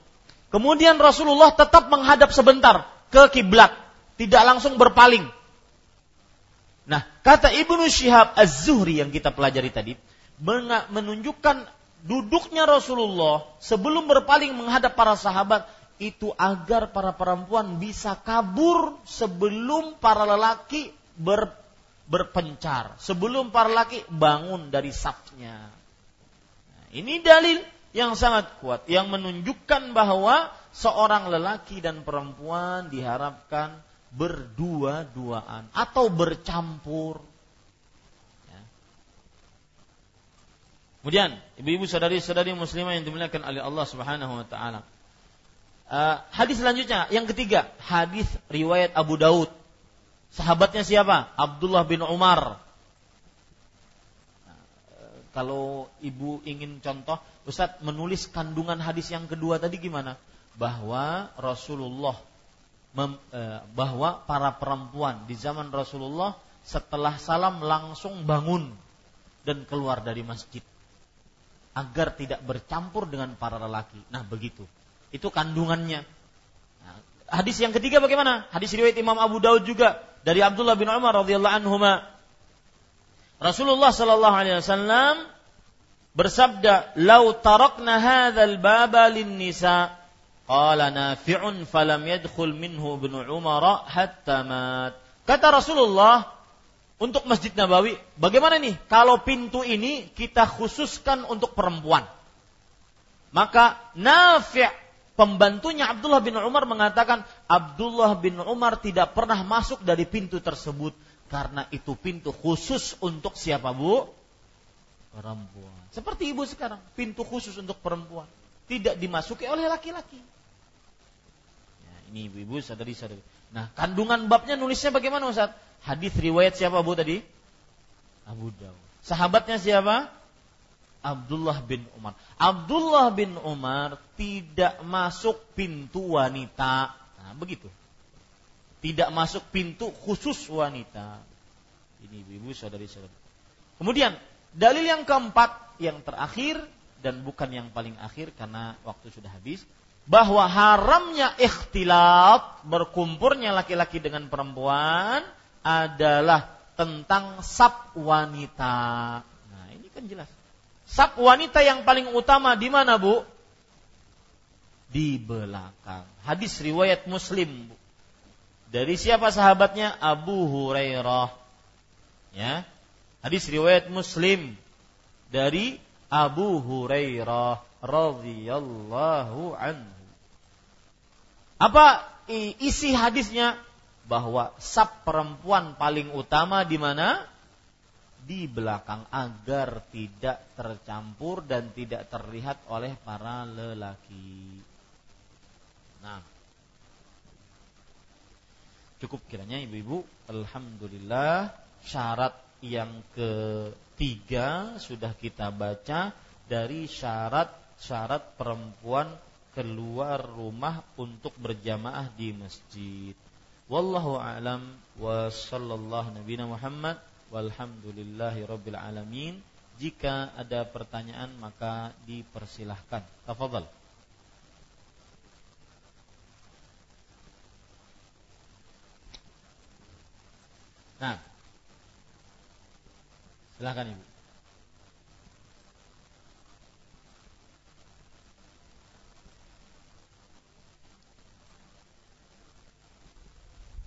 Kemudian Rasulullah tetap menghadap sebentar ke kiblat, tidak langsung berpaling. Nah, kata Ibnu Syihab Az-Zuhri yang kita pelajari tadi, menunjukkan duduknya Rasulullah sebelum berpaling menghadap para sahabat itu agar para perempuan bisa kabur sebelum para lelaki ber, berpencar, sebelum para lelaki bangun dari safnya. Nah, ini dalil yang sangat kuat yang menunjukkan bahwa seorang lelaki dan perempuan diharapkan berdua-duaan atau bercampur. Kemudian, ibu-ibu saudari-saudari muslimah yang dimuliakan oleh Allah Subhanahu wa taala. Uh, hadis selanjutnya yang ketiga, hadis riwayat Abu Daud. Sahabatnya siapa? Abdullah bin Umar. Uh, kalau ibu ingin contoh, Ustaz, menulis kandungan hadis yang kedua tadi gimana? Bahwa Rasulullah mem, uh, bahwa para perempuan di zaman Rasulullah setelah salam langsung bangun dan keluar dari masjid, agar tidak bercampur dengan para lelaki. Nah, begitu. Itu kandungannya. Nah, hadis yang ketiga bagaimana? Hadis riwayat Imam Abu Daud juga dari Abdullah bin Umar radhiyallahu anhuma. Rasulullah sallallahu alaihi wasallam bersabda, "Lau tarakna hadzal baba lin-nisa, qala nafi'un falam yadkhul minhu Ibnu Umar hatta mat." Kata Rasulullah, untuk Masjid Nabawi, bagaimana nih kalau pintu ini kita khususkan untuk perempuan? Maka Nafi', pembantunya Abdullah bin Umar, mengatakan Abdullah bin Umar tidak pernah masuk dari pintu tersebut, karena itu pintu khusus untuk siapa, Bu? Perempuan. Seperti ibu sekarang, pintu khusus untuk perempuan, tidak dimasuki oleh laki-laki. Nah, ini ibu-ibu sadari-sadari. Nah, kandungan babnya nulisnya bagaimana, Ustaz? Hadis riwayat siapa, Bu, tadi? Abu Daud. Sahabatnya siapa? Abdullah bin Umar. Abdullah bin Umar tidak masuk pintu wanita. Nah, begitu. Tidak masuk pintu khusus wanita. Ini ibu-ibu saudari-saudari. Kemudian, dalil yang keempat, yang terakhir, dan bukan yang paling akhir karena waktu sudah habis, bahwa haramnya ikhtilat, berkumpurnya laki-laki dengan perempuan, adalah tentang sab wanita. Nah, ini kan jelas. Sab wanita yang paling utama di mana, Bu? Di belakang. Hadis riwayat Muslim, Bu. Dari siapa sahabatnya? Abu Hurairah. Ya. Hadis riwayat Muslim dari Abu Hurairah radhiyallahu anhu. Apa isi hadisnya? Bahwa saf perempuan paling utama di mana? Di belakang, agar tidak tercampur dan tidak terlihat oleh para lelaki. Nah, cukup kiranya ibu-ibu. Alhamdulillah, syarat yang ketiga sudah kita baca dari syarat-syarat perempuan keluar rumah untuk berjamaah di masjid. Wallahu a'lam wa sallallahu nabiyana Muhammad walhamdulillahi rabbil alamin. Jika ada pertanyaan maka dipersilahkan. Tafadhal. Nah, silakan ibu.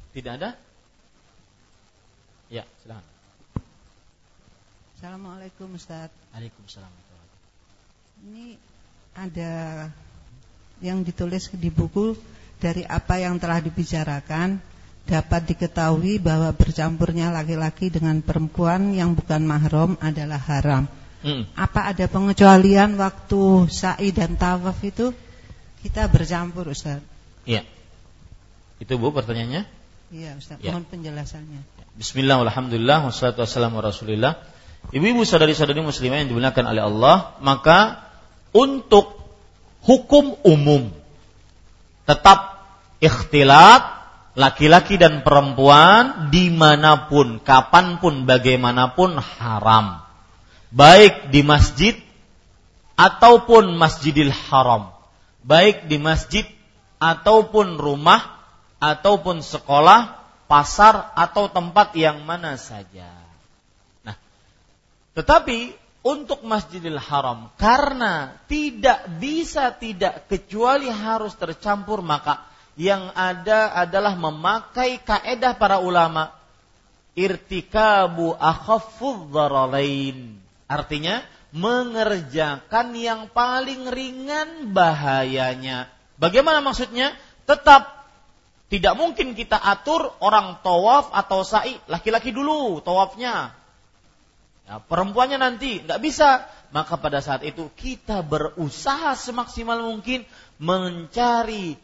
Tidak ada? Ya, silakan. Assalamualaikum Ustaz. Waalaikumsalam. Ini ada yang ditulis di buku, dari apa yang telah dibicarakan dapat diketahui bahwa bercampurnya laki-laki dengan perempuan yang bukan mahram adalah haram. Hmm. Apa ada pengecualian waktu sa'i dan tawaf itu kita bercampur, Ustaz? Iya. Itu Bu pertanyaannya? Iya, Ustaz. Ya. Mohon penjelasannya. Bismillah, alhamdulillah, wassalatu wassalamu ala rasulillah. Ibu-ibu saudari-saudari muslimah yang dimuliakan oleh Allah, maka untuk hukum umum tetap ikhtilat laki-laki dan perempuan dimanapun, kapanpun, bagaimanapun haram. Baik di masjid ataupun masjidil haram. Baik di masjid ataupun rumah ataupun sekolah, pasar atau tempat yang mana saja. Nah, tetapi untuk masjidil haram, karena tidak bisa tidak kecuali harus tercampur, maka yang ada adalah memakai kaedah para ulama, irtikabu akhafudz dzararain. Artinya mengerjakan yang paling ringan bahayanya. Bagaimana maksudnya? Tetap tidak mungkin kita atur orang tawaf atau sa'i, laki-laki dulu tawafnya, ya, perempuannya nanti, nggak bisa. Maka pada saat itu kita berusaha semaksimal mungkin mencari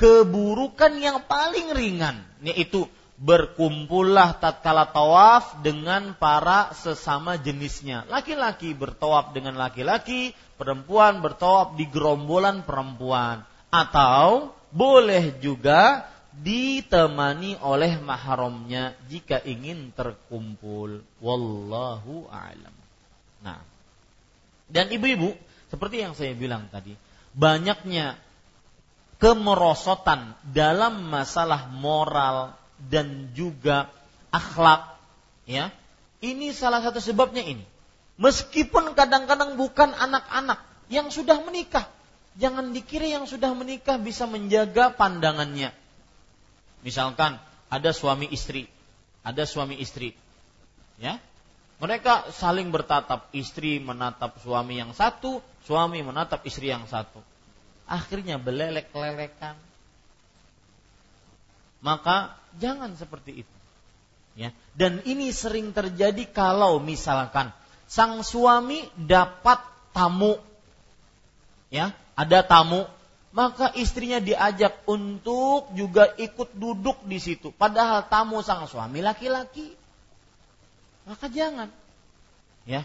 keburukan yang paling ringan, yaitu berkumpullah tatkala tawaf dengan para sesama jenisnya. Laki-laki bertawaf dengan laki-laki, perempuan bertawaf di gerombolan perempuan, atau boleh juga ditemani oleh mahramnya jika ingin terkumpul. Wallahu a'lam. Nah, dan ibu-ibu, seperti yang saya bilang tadi, banyaknya kemerosotan dalam masalah moral dan juga akhlak, ya, ini salah satu sebabnya ini. Meskipun kadang-kadang bukan anak-anak yang sudah menikah, jangan dikira yang sudah menikah bisa menjaga pandangannya. Misalkan ada suami istri, ada suami istri, ya, mereka saling bertatap, istri menatap suami yang satu, suami menatap istri yang satu. Akhirnya belelek-lelekan. Maka jangan seperti itu, ya. Dan ini sering terjadi kalau misalkan sang suami dapat tamu, ya, ada tamu, maka istrinya diajak untuk juga ikut duduk di situ, padahal tamu sang suami laki-laki. Maka jangan, ya.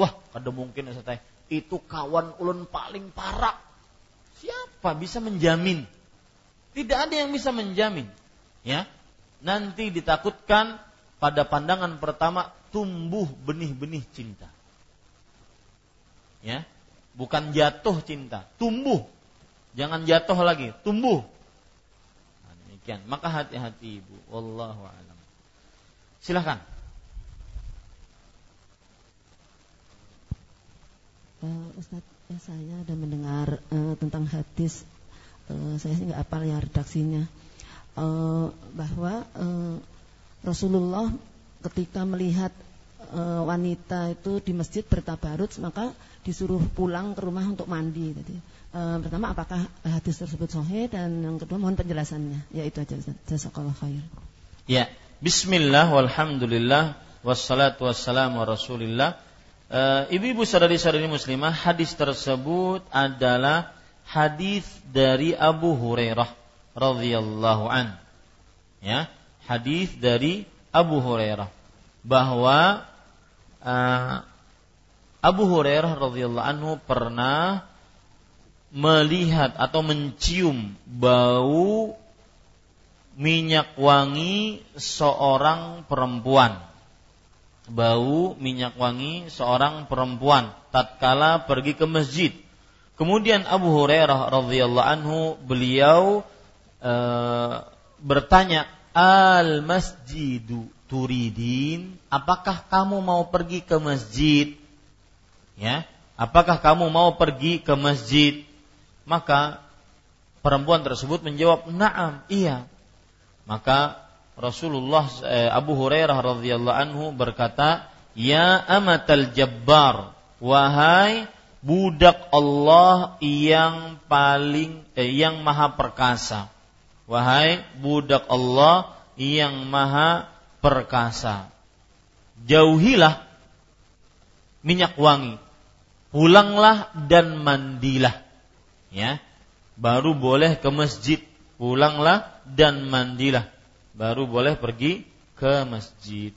Wah, kada mungkin Ustaz, itu kawan ulun paling parah. Siapa bisa menjamin? Tidak ada yang bisa menjamin, ya. Nanti ditakutkan pada pandangan pertama tumbuh benih-benih cinta, ya. Bukan jatuh cinta, tumbuh. Jangan jatuh lagi, tumbuh. Nah, demikian. Maka hati-hati ibu. Wallahu a'lam. Silakan. Uh, Ustaz, saya ada mendengar uh, tentang hadis, uh, saya sih nggak hafal ya redaksinya, uh, bahwa uh, Rasulullah ketika melihat e, wanita itu di masjid bertabarut, maka disuruh pulang ke rumah untuk mandi. Jadi, e, pertama apakah hadis tersebut sahih, dan yang kedua mohon penjelasannya. Ya itu aja Ustaz. Jazakallahu khair. Ya, bismillah walhamdulillah wassalatu wassalamu ala Rasulillah. E, ibu-ibu saudari-saudari muslimah, hadis tersebut adalah hadis dari Abu Hurairah radhiyallahu an. Ya, hadis dari Abu Hurairah bahwa uh, Abu Hurairah radhiyallahu anhu pernah melihat atau mencium bau minyak wangi seorang perempuan. Bau minyak wangi seorang perempuan tatkala pergi ke masjid. Kemudian Abu Hurairah radhiyallahu anhu beliau uh, bertanya, Al masjidu turidin, apakah kamu mau pergi ke masjid? Ya, apakah kamu mau pergi ke masjid? Maka perempuan tersebut menjawab, na'am, iya. Maka Rasulullah eh, Abu Hurairah radhiyallahu anhu berkata, ya amatal jabbar, wahai budak Allah yang paling eh, yang maha perkasa. Wahai budak Allah yang maha perkasa, jauhilah minyak wangi, pulanglah dan mandilah. Ya, baru boleh ke masjid. Pulanglah dan mandilah, baru boleh pergi ke masjid.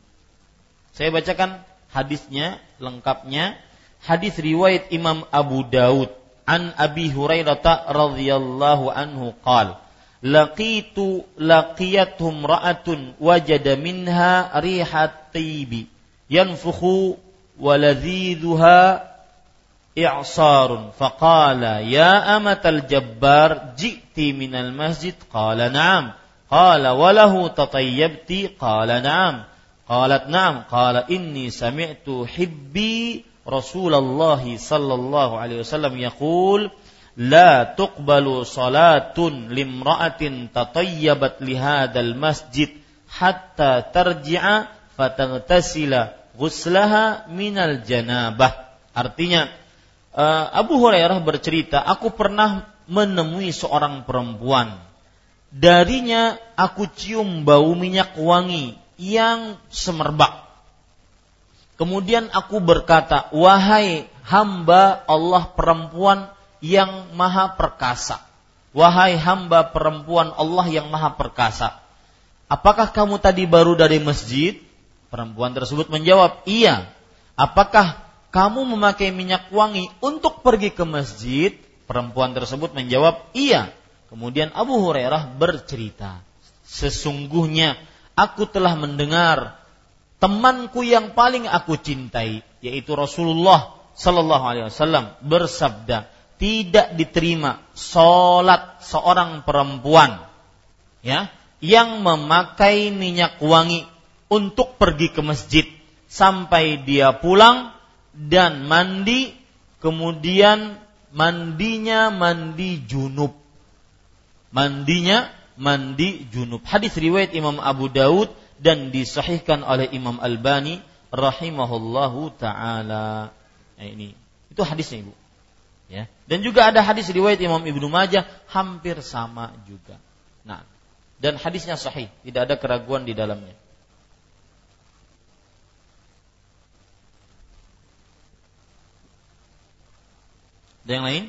Saya bacakan hadisnya lengkapnya. Hadis riwayat Imam Abu Daud an Abi Hurairah radhiyallahu anhu qala, laqitu laqiyatum ra'atun wajada minha rihat tibi yanfukhu wa ladhiduha i'sarun faqala ya amatal jabbar ji'ti minal masjid qala na'am qala walahu tatayyabti qala na'am qalat na'am qala inni sami'tu hibbi rasulallahi sallallahu alaihi wasallam yaqul la tuqbalu salatun limra'atin tatayyabat lihadal masjid hatta tarji'a fatagtasila ghuslaha minal janabah. Artinya, Abu Hurairah bercerita, aku pernah menemui seorang perempuan, darinya aku cium bau minyak wangi yang semerbak. Kemudian aku berkata, wahai hamba Allah perempuan yang maha perkasa, wahai hamba perempuan Allah yang maha perkasa, apakah kamu tadi baru dari masjid? Perempuan tersebut menjawab, iya. Apakah kamu memakai minyak wangi untuk pergi ke masjid? Perempuan tersebut menjawab, iya. Kemudian Abu Hurairah bercerita, sesungguhnya aku telah mendengar temanku yang paling aku cintai, yaitu Rasulullah sallallahu alaihi wasallam bersabda, tidak diterima salat seorang perempuan, ya, yang memakai minyak wangi untuk pergi ke masjid sampai dia pulang dan mandi, kemudian mandinya mandi junub. Mandinya mandi junub. Hadis riwayat Imam Abu Daud dan disahihkan oleh Imam Albani rahimahullahu taala. Nah, ini itu hadisnya, Ibu. Ya. Dan juga ada hadis riwayat Imam Ibnu Majah hampir sama juga. Nah, dan hadisnya sahih, tidak ada keraguan di dalamnya. Ada yang lain?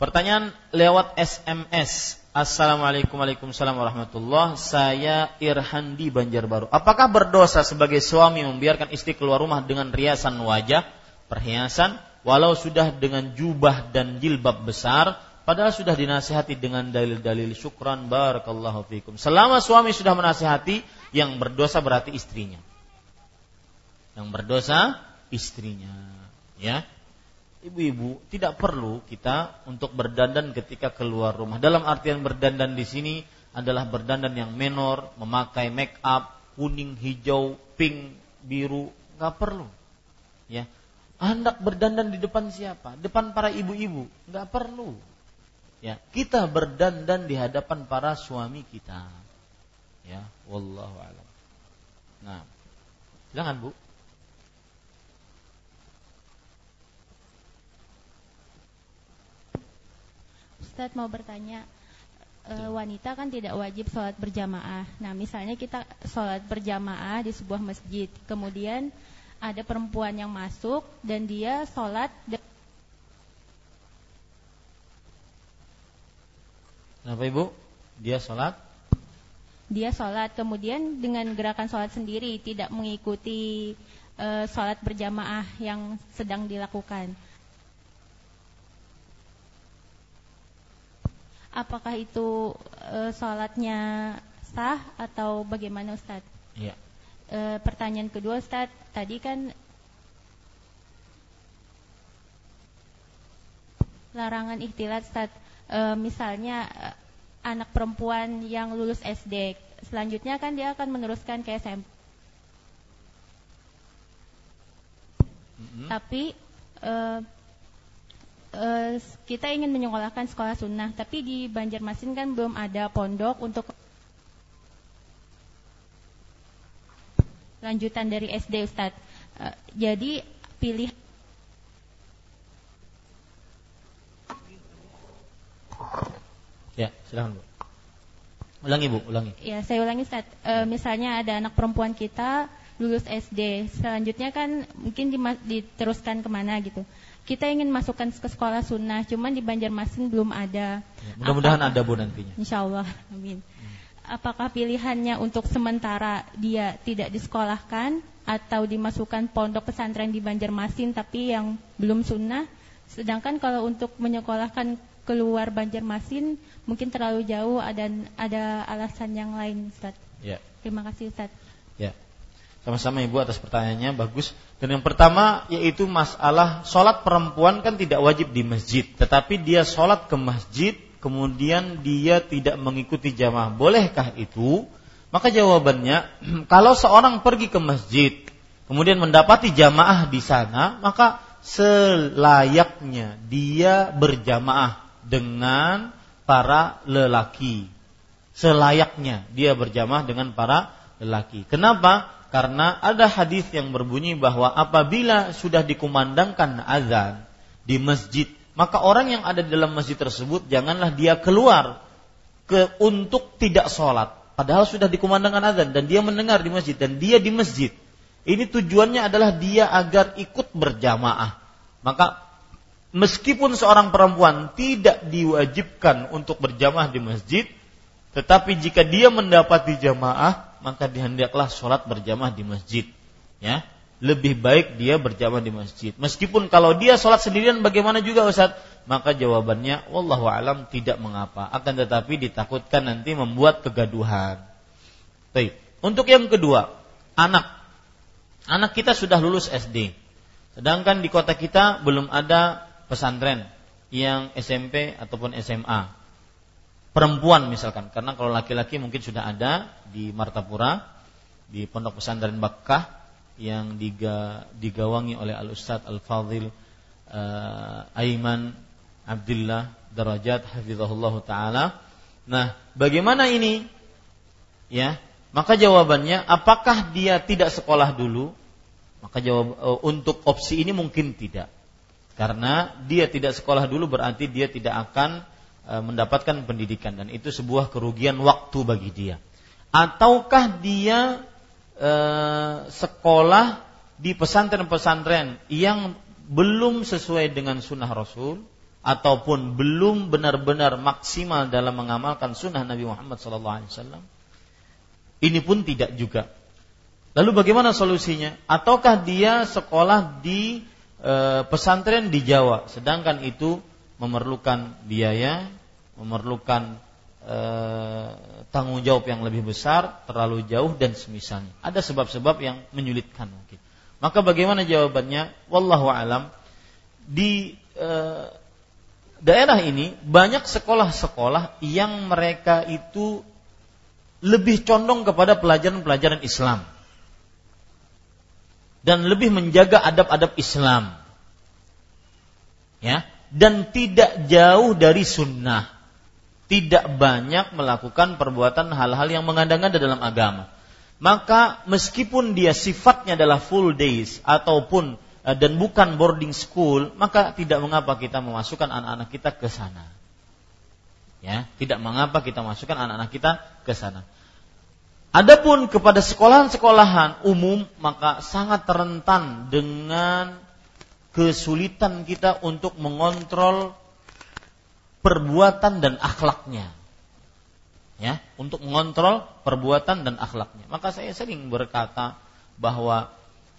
Pertanyaan lewat S M S. Assalamualaikum waalaikumsalam warahmatullahi. Saya Irhandi Banjarbaru. Apakah berdosa sebagai suami membiarkan istri keluar rumah dengan riasan wajah, perhiasan, walau sudah dengan jubah dan jilbab besar, padahal sudah dinasihati dengan dalil-dalil? Syukran, barakallahu fikum. Selama suami sudah menasihati, yang berdosa berarti istrinya. Yang berdosa istrinya. Ya, ibu-ibu, tidak perlu kita untuk berdandan ketika keluar rumah. Dalam artian berdandan di sini adalah berdandan yang menor, memakai make up kuning, hijau, pink, biru, nggak perlu. Ya. Hendak berdandan di depan siapa? Depan para ibu-ibu, nggak perlu. Ya, kita berdandan di hadapan para suami kita. Ya, wallahu a'lam. Nah, Jangan, Bu. Ustaz mau bertanya, e, wanita kan tidak wajib sholat berjamaah. Nah, misalnya kita sholat berjamaah di sebuah masjid, kemudian ada perempuan yang masuk dan dia sholat. Kenapa, Ibu? Dia sholat? Dia sholat, kemudian dengan gerakan sholat sendiri tidak mengikuti e, sholat berjamaah yang sedang dilakukan. Apakah itu e, sholatnya sah atau bagaimana, Ustaz? Iya. E, pertanyaan kedua, Ustaz, tadi kan larangan ikhtilat, Ustaz. E, misalnya e, anak perempuan yang lulus S D, selanjutnya kan dia akan meneruskan ke S M P. Mm-hmm. Tapi e, kita ingin menyekolahkan sekolah sunnah, tapi di Banjarmasin kan belum ada pondok untuk lanjutan dari S D, Ustaz. Jadi pilih ya, silakan, Bu. Ulangi, Bu, ulangi. Ya, saya ulangi, Ustaz. E, misalnya ada anak perempuan kita lulus S D, selanjutnya kan mungkin diteruskan kemana gitu. Kita ingin masukkan ke sekolah sunnah, cuman di Banjarmasin belum ada. Ya, mudah-mudahan apakah ada, Bu, nantinya. Insyaallah, amin. Hmm. Apakah pilihannya untuk sementara dia tidak disekolahkan atau dimasukkan pondok pesantren di Banjarmasin tapi yang belum sunnah? Sedangkan kalau untuk menyekolahkan keluar Banjarmasin mungkin terlalu jauh, ada ada alasan yang lain, Ustaz. Ya. Terima kasih, Ustaz. Ya. Sama-sama, Ibu, atas pertanyaannya, bagus. Dan yang pertama yaitu masalah sholat perempuan kan tidak wajib di masjid, tetapi dia sholat ke masjid, kemudian dia tidak mengikuti jamaah. Bolehkah itu? Maka jawabannya, kalau seorang pergi ke masjid, kemudian mendapati jamaah di sana, maka selayaknya dia berjamaah dengan para lelaki. Selayaknya dia berjamaah dengan para lelaki. Kenapa? Karena ada hadis yang berbunyi bahwa apabila sudah dikumandangkan azan di masjid, maka orang yang ada di dalam masjid tersebut janganlah dia keluar ke untuk tidak sholat. Padahal sudah dikumandangkan azan dan dia mendengar di masjid dan dia di masjid. Ini tujuannya adalah dia agar ikut berjamaah. Maka meskipun seorang perempuan tidak diwajibkan untuk berjamaah di masjid, tetapi jika dia mendapati jamaah, maka dihendaklah sholat berjamaah di masjid, ya. Lebih baik dia berjamaah di masjid. Meskipun kalau dia sholat sendirian bagaimana juga, Ustaz? Maka jawabannya, wallahu alam, tidak mengapa. Akan tetapi ditakutkan nanti membuat kegaduhan. Baik. Untuk yang kedua, anak. Anak kita sudah lulus S D. Sedangkan di kota kita belum ada pesantren yang S M P ataupun S M A. Perempuan misalkan, karena kalau laki-laki mungkin sudah ada di Martapura, di Pondok Pesantren Bakkah yang diga, digawangi oleh Al-Ustadz Al-Fadhil uh, Aiman Abdullah Darajat Hafizahullah Ta'ala. Nah, bagaimana ini? Ya, maka jawabannya, apakah dia tidak sekolah dulu? Maka jawab, uh, untuk opsi ini mungkin tidak. Karena dia tidak sekolah dulu berarti dia tidak akan mendapatkan pendidikan dan itu sebuah kerugian waktu bagi dia. Ataukah dia e, sekolah di pesantren-pesantren yang belum sesuai dengan sunnah Rasul ataupun belum benar-benar maksimal dalam mengamalkan sunnah Nabi Muhammad shallallahu alaihi wasallam? Ini pun tidak juga. Lalu bagaimana solusinya? Ataukah dia sekolah di e, pesantren di Jawa, sedangkan itu memerlukan biaya, memerlukan e, tanggung jawab yang lebih besar, terlalu jauh dan semisalnya. Ada sebab-sebab yang menyulitkan mungkin. Maka bagaimana jawabannya? Wallahu alam. Di e, daerah ini banyak sekolah-sekolah yang mereka itu lebih condong kepada pelajaran-pelajaran Islam dan lebih menjaga adab-adab Islam. Ya. Dan tidak jauh dari sunnah, tidak banyak melakukan perbuatan hal-hal yang mengandang-andang dalam agama. maka meskipun dia sifatnya adalah full days ataupun dan bukan boarding school, maka tidak mengapa kita memasukkan anak-anak kita ke sana. Ya, tidak mengapa kita masukkan anak-anak kita ke sana. Adapun kepada sekolahan-sekolahan umum, maka sangat rentan dengan kesulitan kita untuk mengontrol perbuatan dan akhlaknya. Ya, untuk mengontrol perbuatan dan akhlaknya. Maka saya sering berkata bahwa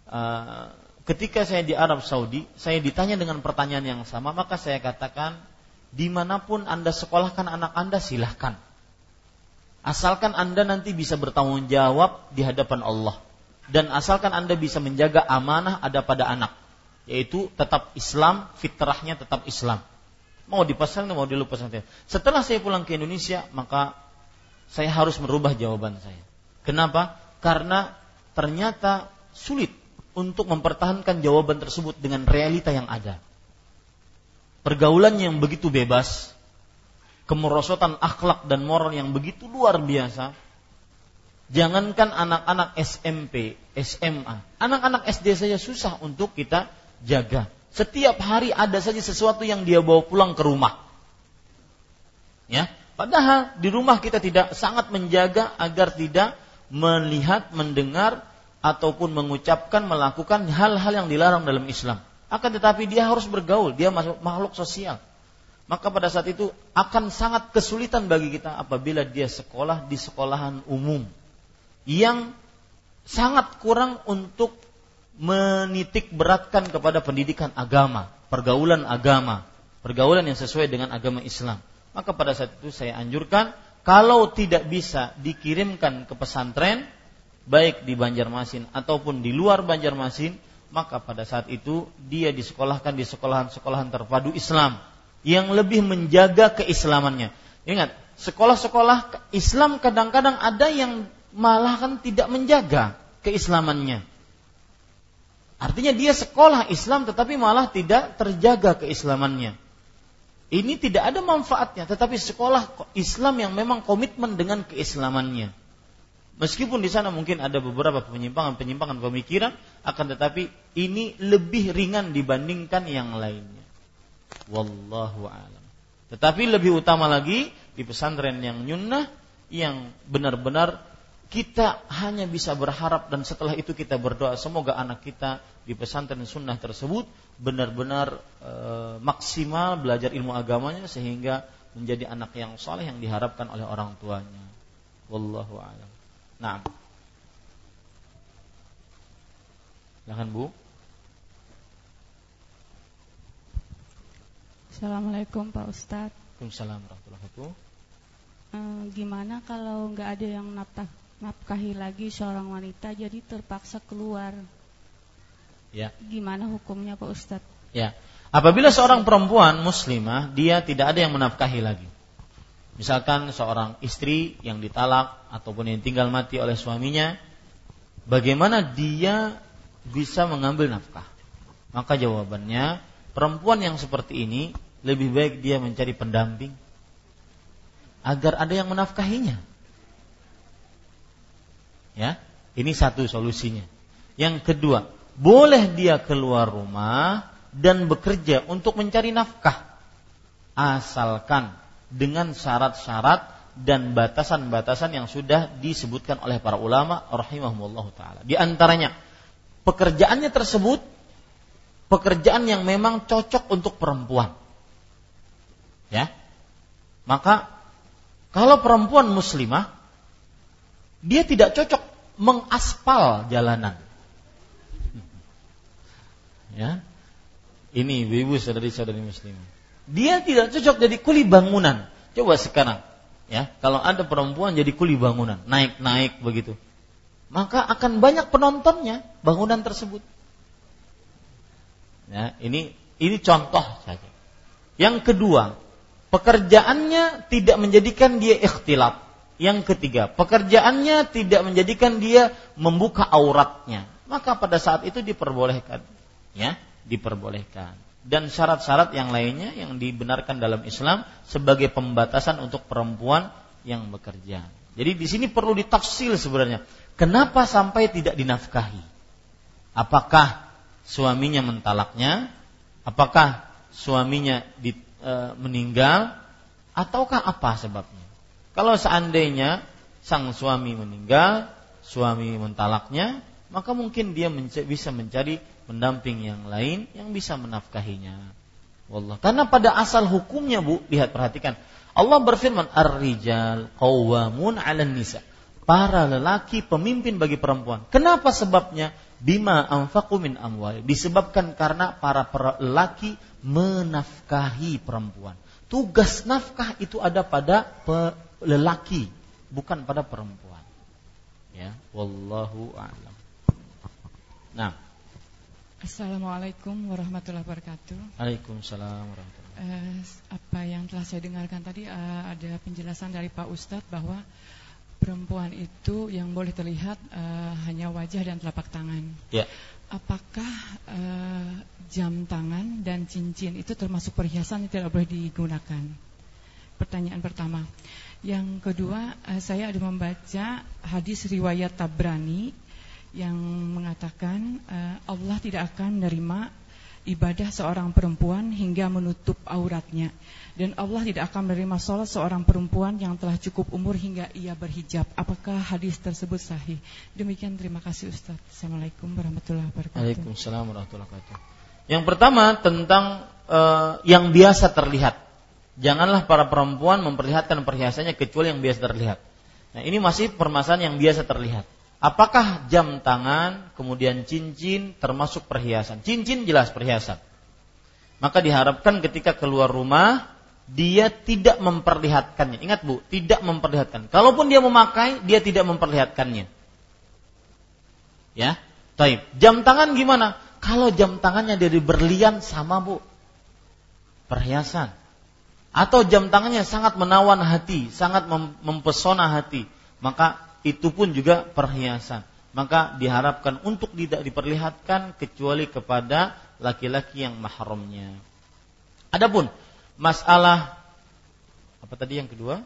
uh, ketika saya di Arab Saudi, saya ditanya dengan pertanyaan yang sama, maka saya katakan, dimanapun Anda sekolahkan anak Anda silahkan. Asalkan Anda nanti bisa bertanggung jawab di hadapan Allah. Dan asalkan Anda bisa menjaga amanah ada pada anak. Yaitu tetap Islam, fitrahnya tetap Islam. Mau dipasang, mau dilupasang. Setelah saya pulang ke Indonesia, maka saya harus merubah jawaban saya. Kenapa? Karena ternyata sulit untuk mempertahankan jawaban tersebut dengan realita yang ada. Pergaulan yang begitu bebas, kemerosotan akhlak dan moral yang begitu luar biasa. Jangankan anak-anak S M P, S M A, anak-anak S D saja susah untuk kita jaga. Setiap hari ada saja sesuatu yang dia bawa pulang ke rumah. Ya, padahal di rumah kita tidak sangat menjaga agar tidak melihat, mendengar ataupun mengucapkan, melakukan hal-hal yang dilarang dalam Islam. Akan tetapi dia harus bergaul, dia makhluk sosial. Maka pada saat itu akan sangat kesulitan bagi kita apabila dia sekolah di sekolahan umum yang sangat kurang untuk menitik beratkan kepada pendidikan agama, pergaulan agama, pergaulan yang sesuai dengan agama Islam. Maka pada saat itu saya anjurkan, kalau tidak bisa dikirimkan ke pesantren, baik di Banjarmasin ataupun di luar Banjarmasin, maka pada saat itu dia disekolahkan di sekolahan-sekolahan terpadu Islam yang lebih menjaga keislamannya. Ingat, sekolah-sekolah Islam kadang-kadang ada yang malah kan tidak menjaga keislamannya. Artinya dia sekolah Islam tetapi malah tidak terjaga keislamannya. Ini tidak ada manfaatnya, tetapi sekolah Islam yang memang komitmen dengan keislamannya. Meskipun di sana mungkin ada beberapa penyimpangan-penyimpangan pemikiran, akan tetapi ini lebih ringan dibandingkan yang lainnya. Wallahu a'lam. Tetapi lebih utama lagi di pesantren yang nyunnah, yang benar-benar kita hanya bisa berharap, dan setelah itu kita berdoa semoga anak kita di pesantren sunnah tersebut benar-benar e, maksimal belajar ilmu agamanya sehingga menjadi anak yang soleh yang diharapkan oleh orang tuanya. Wallahu a'lam. Nah, silakan Bu. Assalamualaikum Pak Ustadz. Waalaikumsalam warahmatullahi wabarakatuh. E, gimana kalau nggak ada yang napkah, napkahi lagi seorang wanita, jadi terpaksa keluar? Ya. Gimana hukumnya Pak Ustadz? Ya, apabila seorang perempuan muslimah dia tidak ada yang menafkahi lagi. Misalkan seorang istri yang ditalak ataupun yang tinggal mati oleh suaminya, bagaimana dia bisa mengambil nafkah? Maka jawabannya, perempuan yang seperti ini lebih baik dia mencari pendamping agar ada yang menafkahinya. Ya, ini satu solusinya. Yang kedua, boleh dia keluar rumah dan bekerja untuk mencari nafkah, asalkan dengan syarat-syarat dan batasan-batasan yang sudah disebutkan oleh para ulama rahimahumullahu ta'ala. Di antaranya, pekerjaannya tersebut pekerjaan yang memang cocok untuk perempuan. Ya, maka kalau perempuan muslimah dia tidak cocok mengaspal jalanan. Ya, ini ibu-ibu saudari-saudari muslimah, dia tidak cocok jadi kuli bangunan. Coba sekarang, ya, kalau ada perempuan jadi kuli bangunan, naik-naik begitu, maka akan banyak penontonnya bangunan tersebut. Ya, ini ini contoh saja. Yang kedua, pekerjaannya tidak menjadikan dia ikhtilat. Yang ketiga, pekerjaannya tidak menjadikan dia membuka auratnya. Maka pada saat itu diperbolehkan, ya, diperbolehkan. Dan syarat-syarat yang lainnya yang dibenarkan dalam Islam sebagai pembatasan untuk perempuan yang bekerja. Jadi di sini perlu ditafsir sebenarnya. Kenapa sampai tidak dinafkahi? Apakah suaminya mentalaknya? Apakah suaminya di, e, meninggal? Ataukah apa sebabnya? Kalau seandainya sang suami meninggal, suami mentalaknya, maka mungkin dia menc- bisa mencari pendamping yang lain yang bisa menafkahinya. Wallah. Karena pada asal hukumnya, Bu, lihat, perhatikan. Allah berfirman, ar-rijal qawwamun 'alan nisa. Para lelaki pemimpin bagi perempuan. Kenapa sebabnya? Bima anfaqu min amwal. Disebabkan karena para lelaki menafkahi perempuan. Tugas nafkah itu ada pada lelaki, bukan pada perempuan. Ya, wallahu a'lam. Nah. Assalamualaikum warahmatullahi wabarakatuh. Waalaikumsalam warahmatullahi wabarakatuh. Apa yang telah saya dengarkan tadi, ada penjelasan dari Pak Ustadz bahwa perempuan itu yang boleh terlihat uh, hanya wajah dan telapak tangan. Ya. Apakah uh, jam tangan dan cincin itu termasuk perhiasan yang tidak boleh digunakan? Pertanyaan pertama. Yang kedua, uh, saya ada membaca hadis riwayat Tabrani yang mengatakan uh, Allah tidak akan menerima ibadah seorang perempuan hingga menutup auratnya. Dan Allah tidak akan menerima sholat seorang perempuan yang telah cukup umur hingga ia berhijab. Apakah hadis tersebut sahih? Demikian, terima kasih Ustaz. Assalamualaikum warahmatullahi wabarakatuh. Waalaikumsalam warahmatullahi wabarakatuh. Yang pertama tentang uh, yang biasa terlihat. Janganlah para perempuan memperlihatkan perhiasannya kecuali yang biasa terlihat. Nah, ini masih permasalahan yang biasa terlihat. Apakah jam tangan, kemudian cincin termasuk perhiasan? Cincin jelas perhiasan. Maka diharapkan ketika keluar rumah dia tidak memperlihatkannya. Ingat, Bu, tidak memperlihatkan. Kalaupun dia memakai, dia tidak memperlihatkannya. Ya, taib. Jam tangan gimana? Kalau jam tangannya dari berlian sama, Bu, perhiasan. Atau jam tangannya sangat menawan hati, sangat mempesona hati, maka itu pun juga perhiasan. Maka diharapkan untuk tidak diperlihatkan kecuali kepada laki-laki yang mahramnya. Adapun masalah apa tadi yang kedua?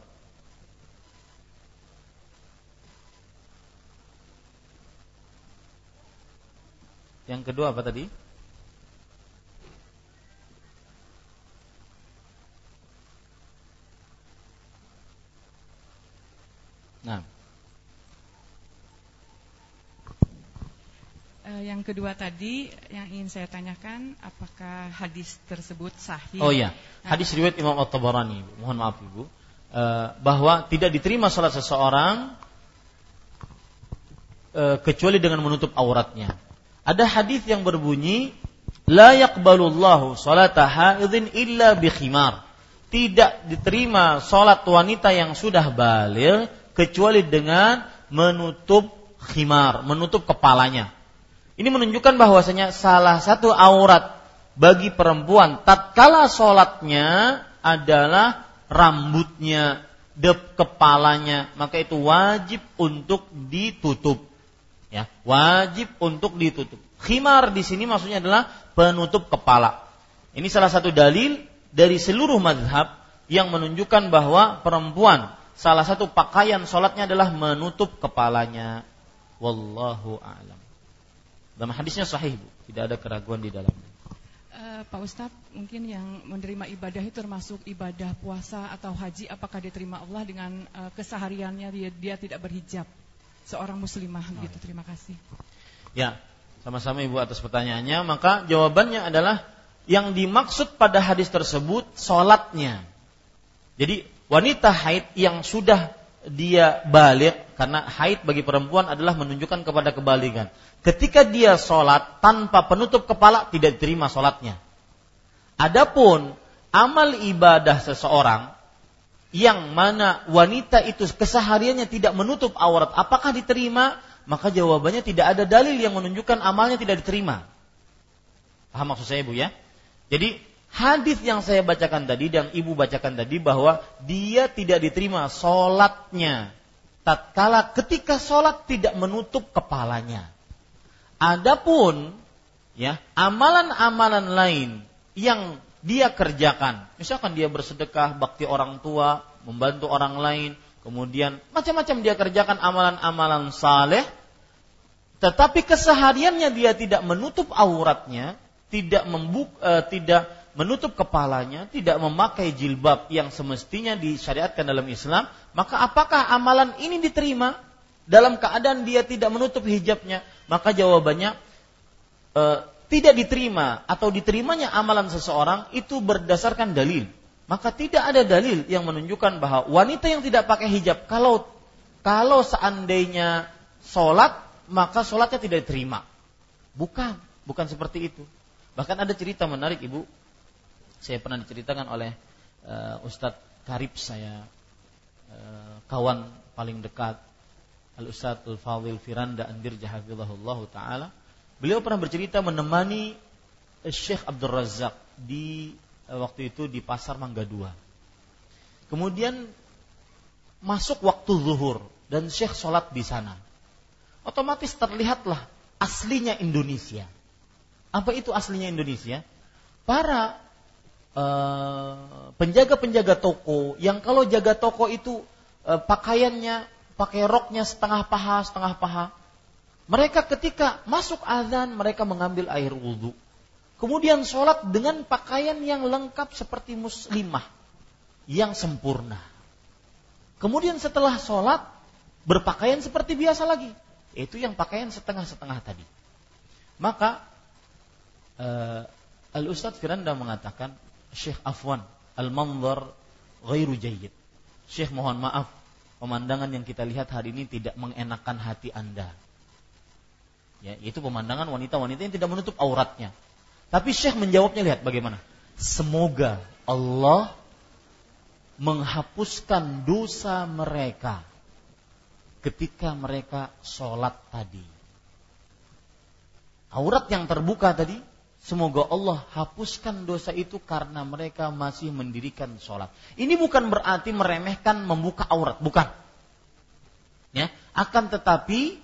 Yang kedua apa tadi? Nah, yang kedua tadi yang ingin saya tanyakan, apakah hadis tersebut sahih? Oh iya, hadis riwayat Imam At-Tabarani, mohon maaf Ibu, bahwa tidak diterima salat seseorang kecuali dengan menutup auratnya. Ada hadis yang berbunyi, la yaqbalullahu salata haidhin illa bi khimar. Tidak diterima salat wanita yang sudah baligh kecuali dengan menutup khimar, menutup kepalanya. Ini menunjukkan bahwasanya salah satu aurat bagi perempuan tatkala sholatnya adalah rambutnya, dep kepalanya, maka itu wajib untuk ditutup. Ya, wajib untuk ditutup. Khimar di sini maksudnya adalah penutup kepala. Ini salah satu dalil dari seluruh mazhab yang menunjukkan bahwa perempuan salah satu pakaian sholatnya adalah menutup kepalanya. Wallahu a'lam. Dan hadisnya sahih, Bu. Tidak ada keraguan di dalamnya. Uh, Pak Ustadz, mungkin yang menerima ibadah itu termasuk ibadah puasa atau haji, apakah diterima Allah dengan uh, kesehariannya dia, dia tidak berhijab? Seorang muslimah, oh, gitu. Terima kasih. Ya, sama-sama Ibu atas pertanyaannya. Maka jawabannya adalah yang dimaksud pada hadis tersebut sholatnya. Jadi wanita haid yang sudah dia baligh, karena haid bagi perempuan adalah menunjukkan kepada kebalighan. Ketika dia sholat tanpa penutup kepala, tidak diterima sholatnya. Adapun amal ibadah seseorang yang mana wanita itu kesehariannya tidak menutup aurat, apakah diterima? Maka jawabannya tidak ada dalil yang menunjukkan amalnya tidak diterima. Paham maksud saya, Bu, ya? Jadi hadis yang saya bacakan tadi, yang Ibu bacakan tadi, bahwa dia tidak diterima sholatnya tatkala ketika sholat tidak menutup kepalanya. Adapun ya amalan-amalan lain yang dia kerjakan, misalkan dia bersedekah, bakti orang tua, membantu orang lain, kemudian macam-macam dia kerjakan amalan-amalan saleh, Tetapi kesehariannya dia tidak menutup auratnya, tidak membuka, uh, tidak menutup kepalanya, tidak memakai jilbab yang semestinya disyariatkan dalam Islam, maka apakah amalan ini diterima dalam keadaan dia tidak menutup hijabnya? Maka jawabannya uh, tidak diterima, atau diterimanya amalan seseorang itu berdasarkan dalil. Maka tidak ada dalil yang menunjukkan bahwa wanita yang tidak pakai hijab, kalau kalau seandainya sholat, maka sholatnya tidak diterima. Bukan, bukan seperti itu. Bahkan ada cerita menarik, Ibu. Saya pernah diceritakan oleh uh, Ustadz Karib saya, uh, kawan paling dekat, Al-Ustadz Al-Fadhil Firanda Andirja Hafizahullah Ta'ala. Beliau pernah bercerita menemani Syekh Abdul Razak di uh, waktu itu di Pasar Mangga Dua. Kemudian masuk waktu zuhur dan Syekh sholat di sana. Otomatis terlihatlah aslinya Indonesia. Apa itu aslinya Indonesia? Para uh, penjaga-penjaga toko yang kalau jaga toko itu uh, pakaiannya, pakai roknya setengah paha, setengah paha. Mereka ketika masuk azan, mereka mengambil air wudhu. Kemudian sholat dengan pakaian yang lengkap seperti muslimah, yang sempurna. Kemudian setelah sholat, berpakaian seperti biasa lagi. Itu yang pakaian setengah-setengah tadi. Maka uh, Al-Ustadz Firanda mengatakan, Syekh Afwan, al-manzar ghairu jayyid. Syekh mohon maaf, pemandangan yang kita lihat hari ini tidak mengenakan hati Anda. Ya, itu pemandangan wanita-wanita yang tidak menutup auratnya. Tapi Syekh menjawabnya, lihat bagaimana. Semoga Allah menghapuskan dosa mereka ketika mereka sholat tadi. Aurat yang terbuka tadi, semoga Allah hapuskan dosa itu karena mereka masih mendirikan sholat. Ini bukan berarti meremehkan membuka aurat, bukan. Ya, akan tetapi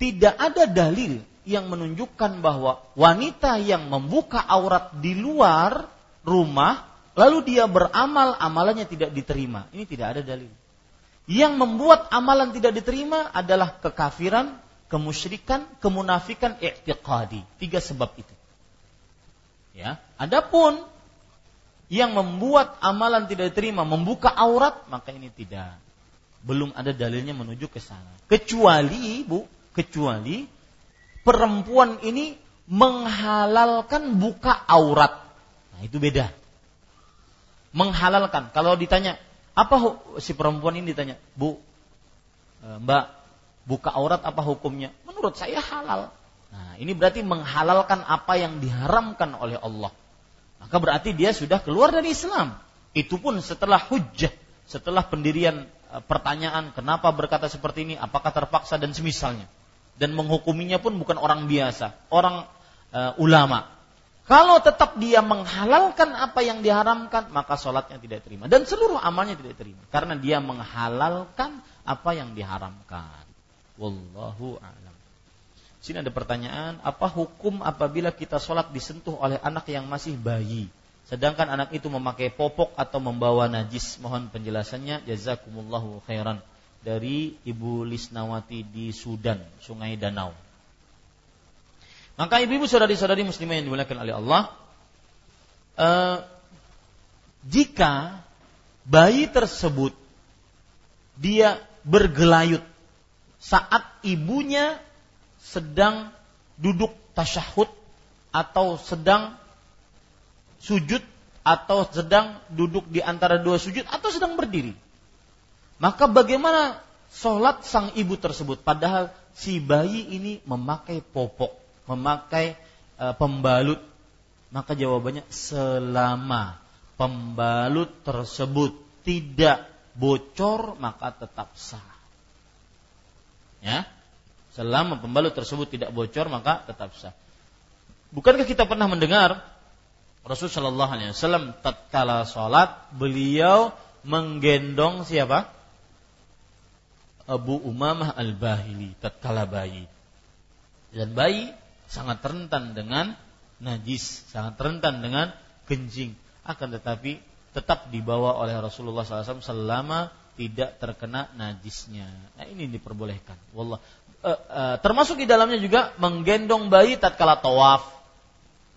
tidak ada dalil yang menunjukkan bahwa wanita yang membuka aurat di luar rumah, lalu dia beramal, amalannya tidak diterima. Ini tidak ada dalil. Yang membuat amalan tidak diterima adalah kekafiran, kemusyrikan, kemunafikan, i'tiqadi. Tiga sebab itu. Ya, adapun yang membuat amalan tidak diterima membuka aurat, maka ini tidak. Belum ada dalilnya menuju ke sana. Kecuali, Bu, kecuali perempuan ini menghalalkan buka aurat. Nah, itu beda. Menghalalkan. Kalau ditanya, apa si perempuan ini ditanya, Bu, Mbak, buka aurat apa hukumnya? Menurut saya halal. Nah, ini berarti menghalalkan apa yang diharamkan oleh Allah. Maka berarti dia sudah keluar dari Islam. Itu pun setelah hujjah, setelah pendirian pertanyaan, kenapa berkata seperti ini, apakah terpaksa dan semisalnya. Dan menghukuminya pun bukan orang biasa, orang uh, ulama. Kalau tetap dia menghalalkan apa yang diharamkan, maka sholatnya tidak terima. Dan seluruh amalnya tidak terima. Karena dia menghalalkan apa yang diharamkan. Wallahu a'lam. Sini ada pertanyaan, apa hukum apabila kita sholat disentuh oleh anak yang masih bayi, sedangkan anak itu memakai popok atau membawa najis? Mohon penjelasannya. Jazakumullahu khairan. Dari Ibu Lisnawati di Sudan, Sungai Danau. Maka ibu-ibu, saudari-saudari muslimah yang dimuliakan oleh Allah, eh, jika bayi tersebut dia bergelayut saat ibunya sedang duduk tasyahud atau sedang sujud atau sedang duduk di antara dua sujud atau sedang berdiri, maka bagaimana sholat sang ibu tersebut? Padahal si bayi ini memakai popok, memakai e, pembalut. Maka jawabannya, selama pembalut tersebut tidak bocor, maka tetap sah. Ya, selama pembalut tersebut tidak bocor, maka tetap sah. Bukankah kita pernah mendengar Rasulullah shallallahu alaihi wasallam tatkala sholat beliau menggendong siapa? Abu Umamah al-Bahili tatkala bayi. Dan bayi sangat rentan dengan najis, sangat rentan dengan kencing. Akan tetapi tetap dibawa oleh Rasulullah shallallahu alaihi wasallam selama tidak terkena najisnya. Nah, ini diperbolehkan. Wallah. E, e, termasuk di dalamnya juga menggendong bayi tatkala tawaf,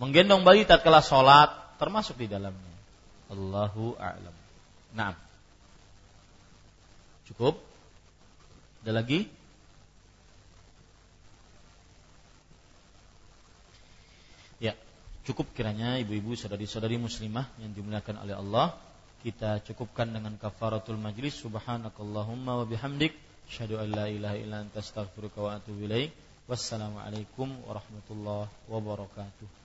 menggendong bayi tatkala sholat, termasuk di dalamnya. Allahu a'lam. Nah, cukup. Ada lagi? Ya, cukup kiranya ibu-ibu, saudari-saudari muslimah yang dimuliakan oleh Allah. Kita cukupkan dengan kafaratul majlis. Subhanakallahumma wa bihamdik, asyhadu an la ilaha illa anta, astaghfiruka wa atubu ilaik. Wassalamualaikum warahmatullahi wabarakatuh.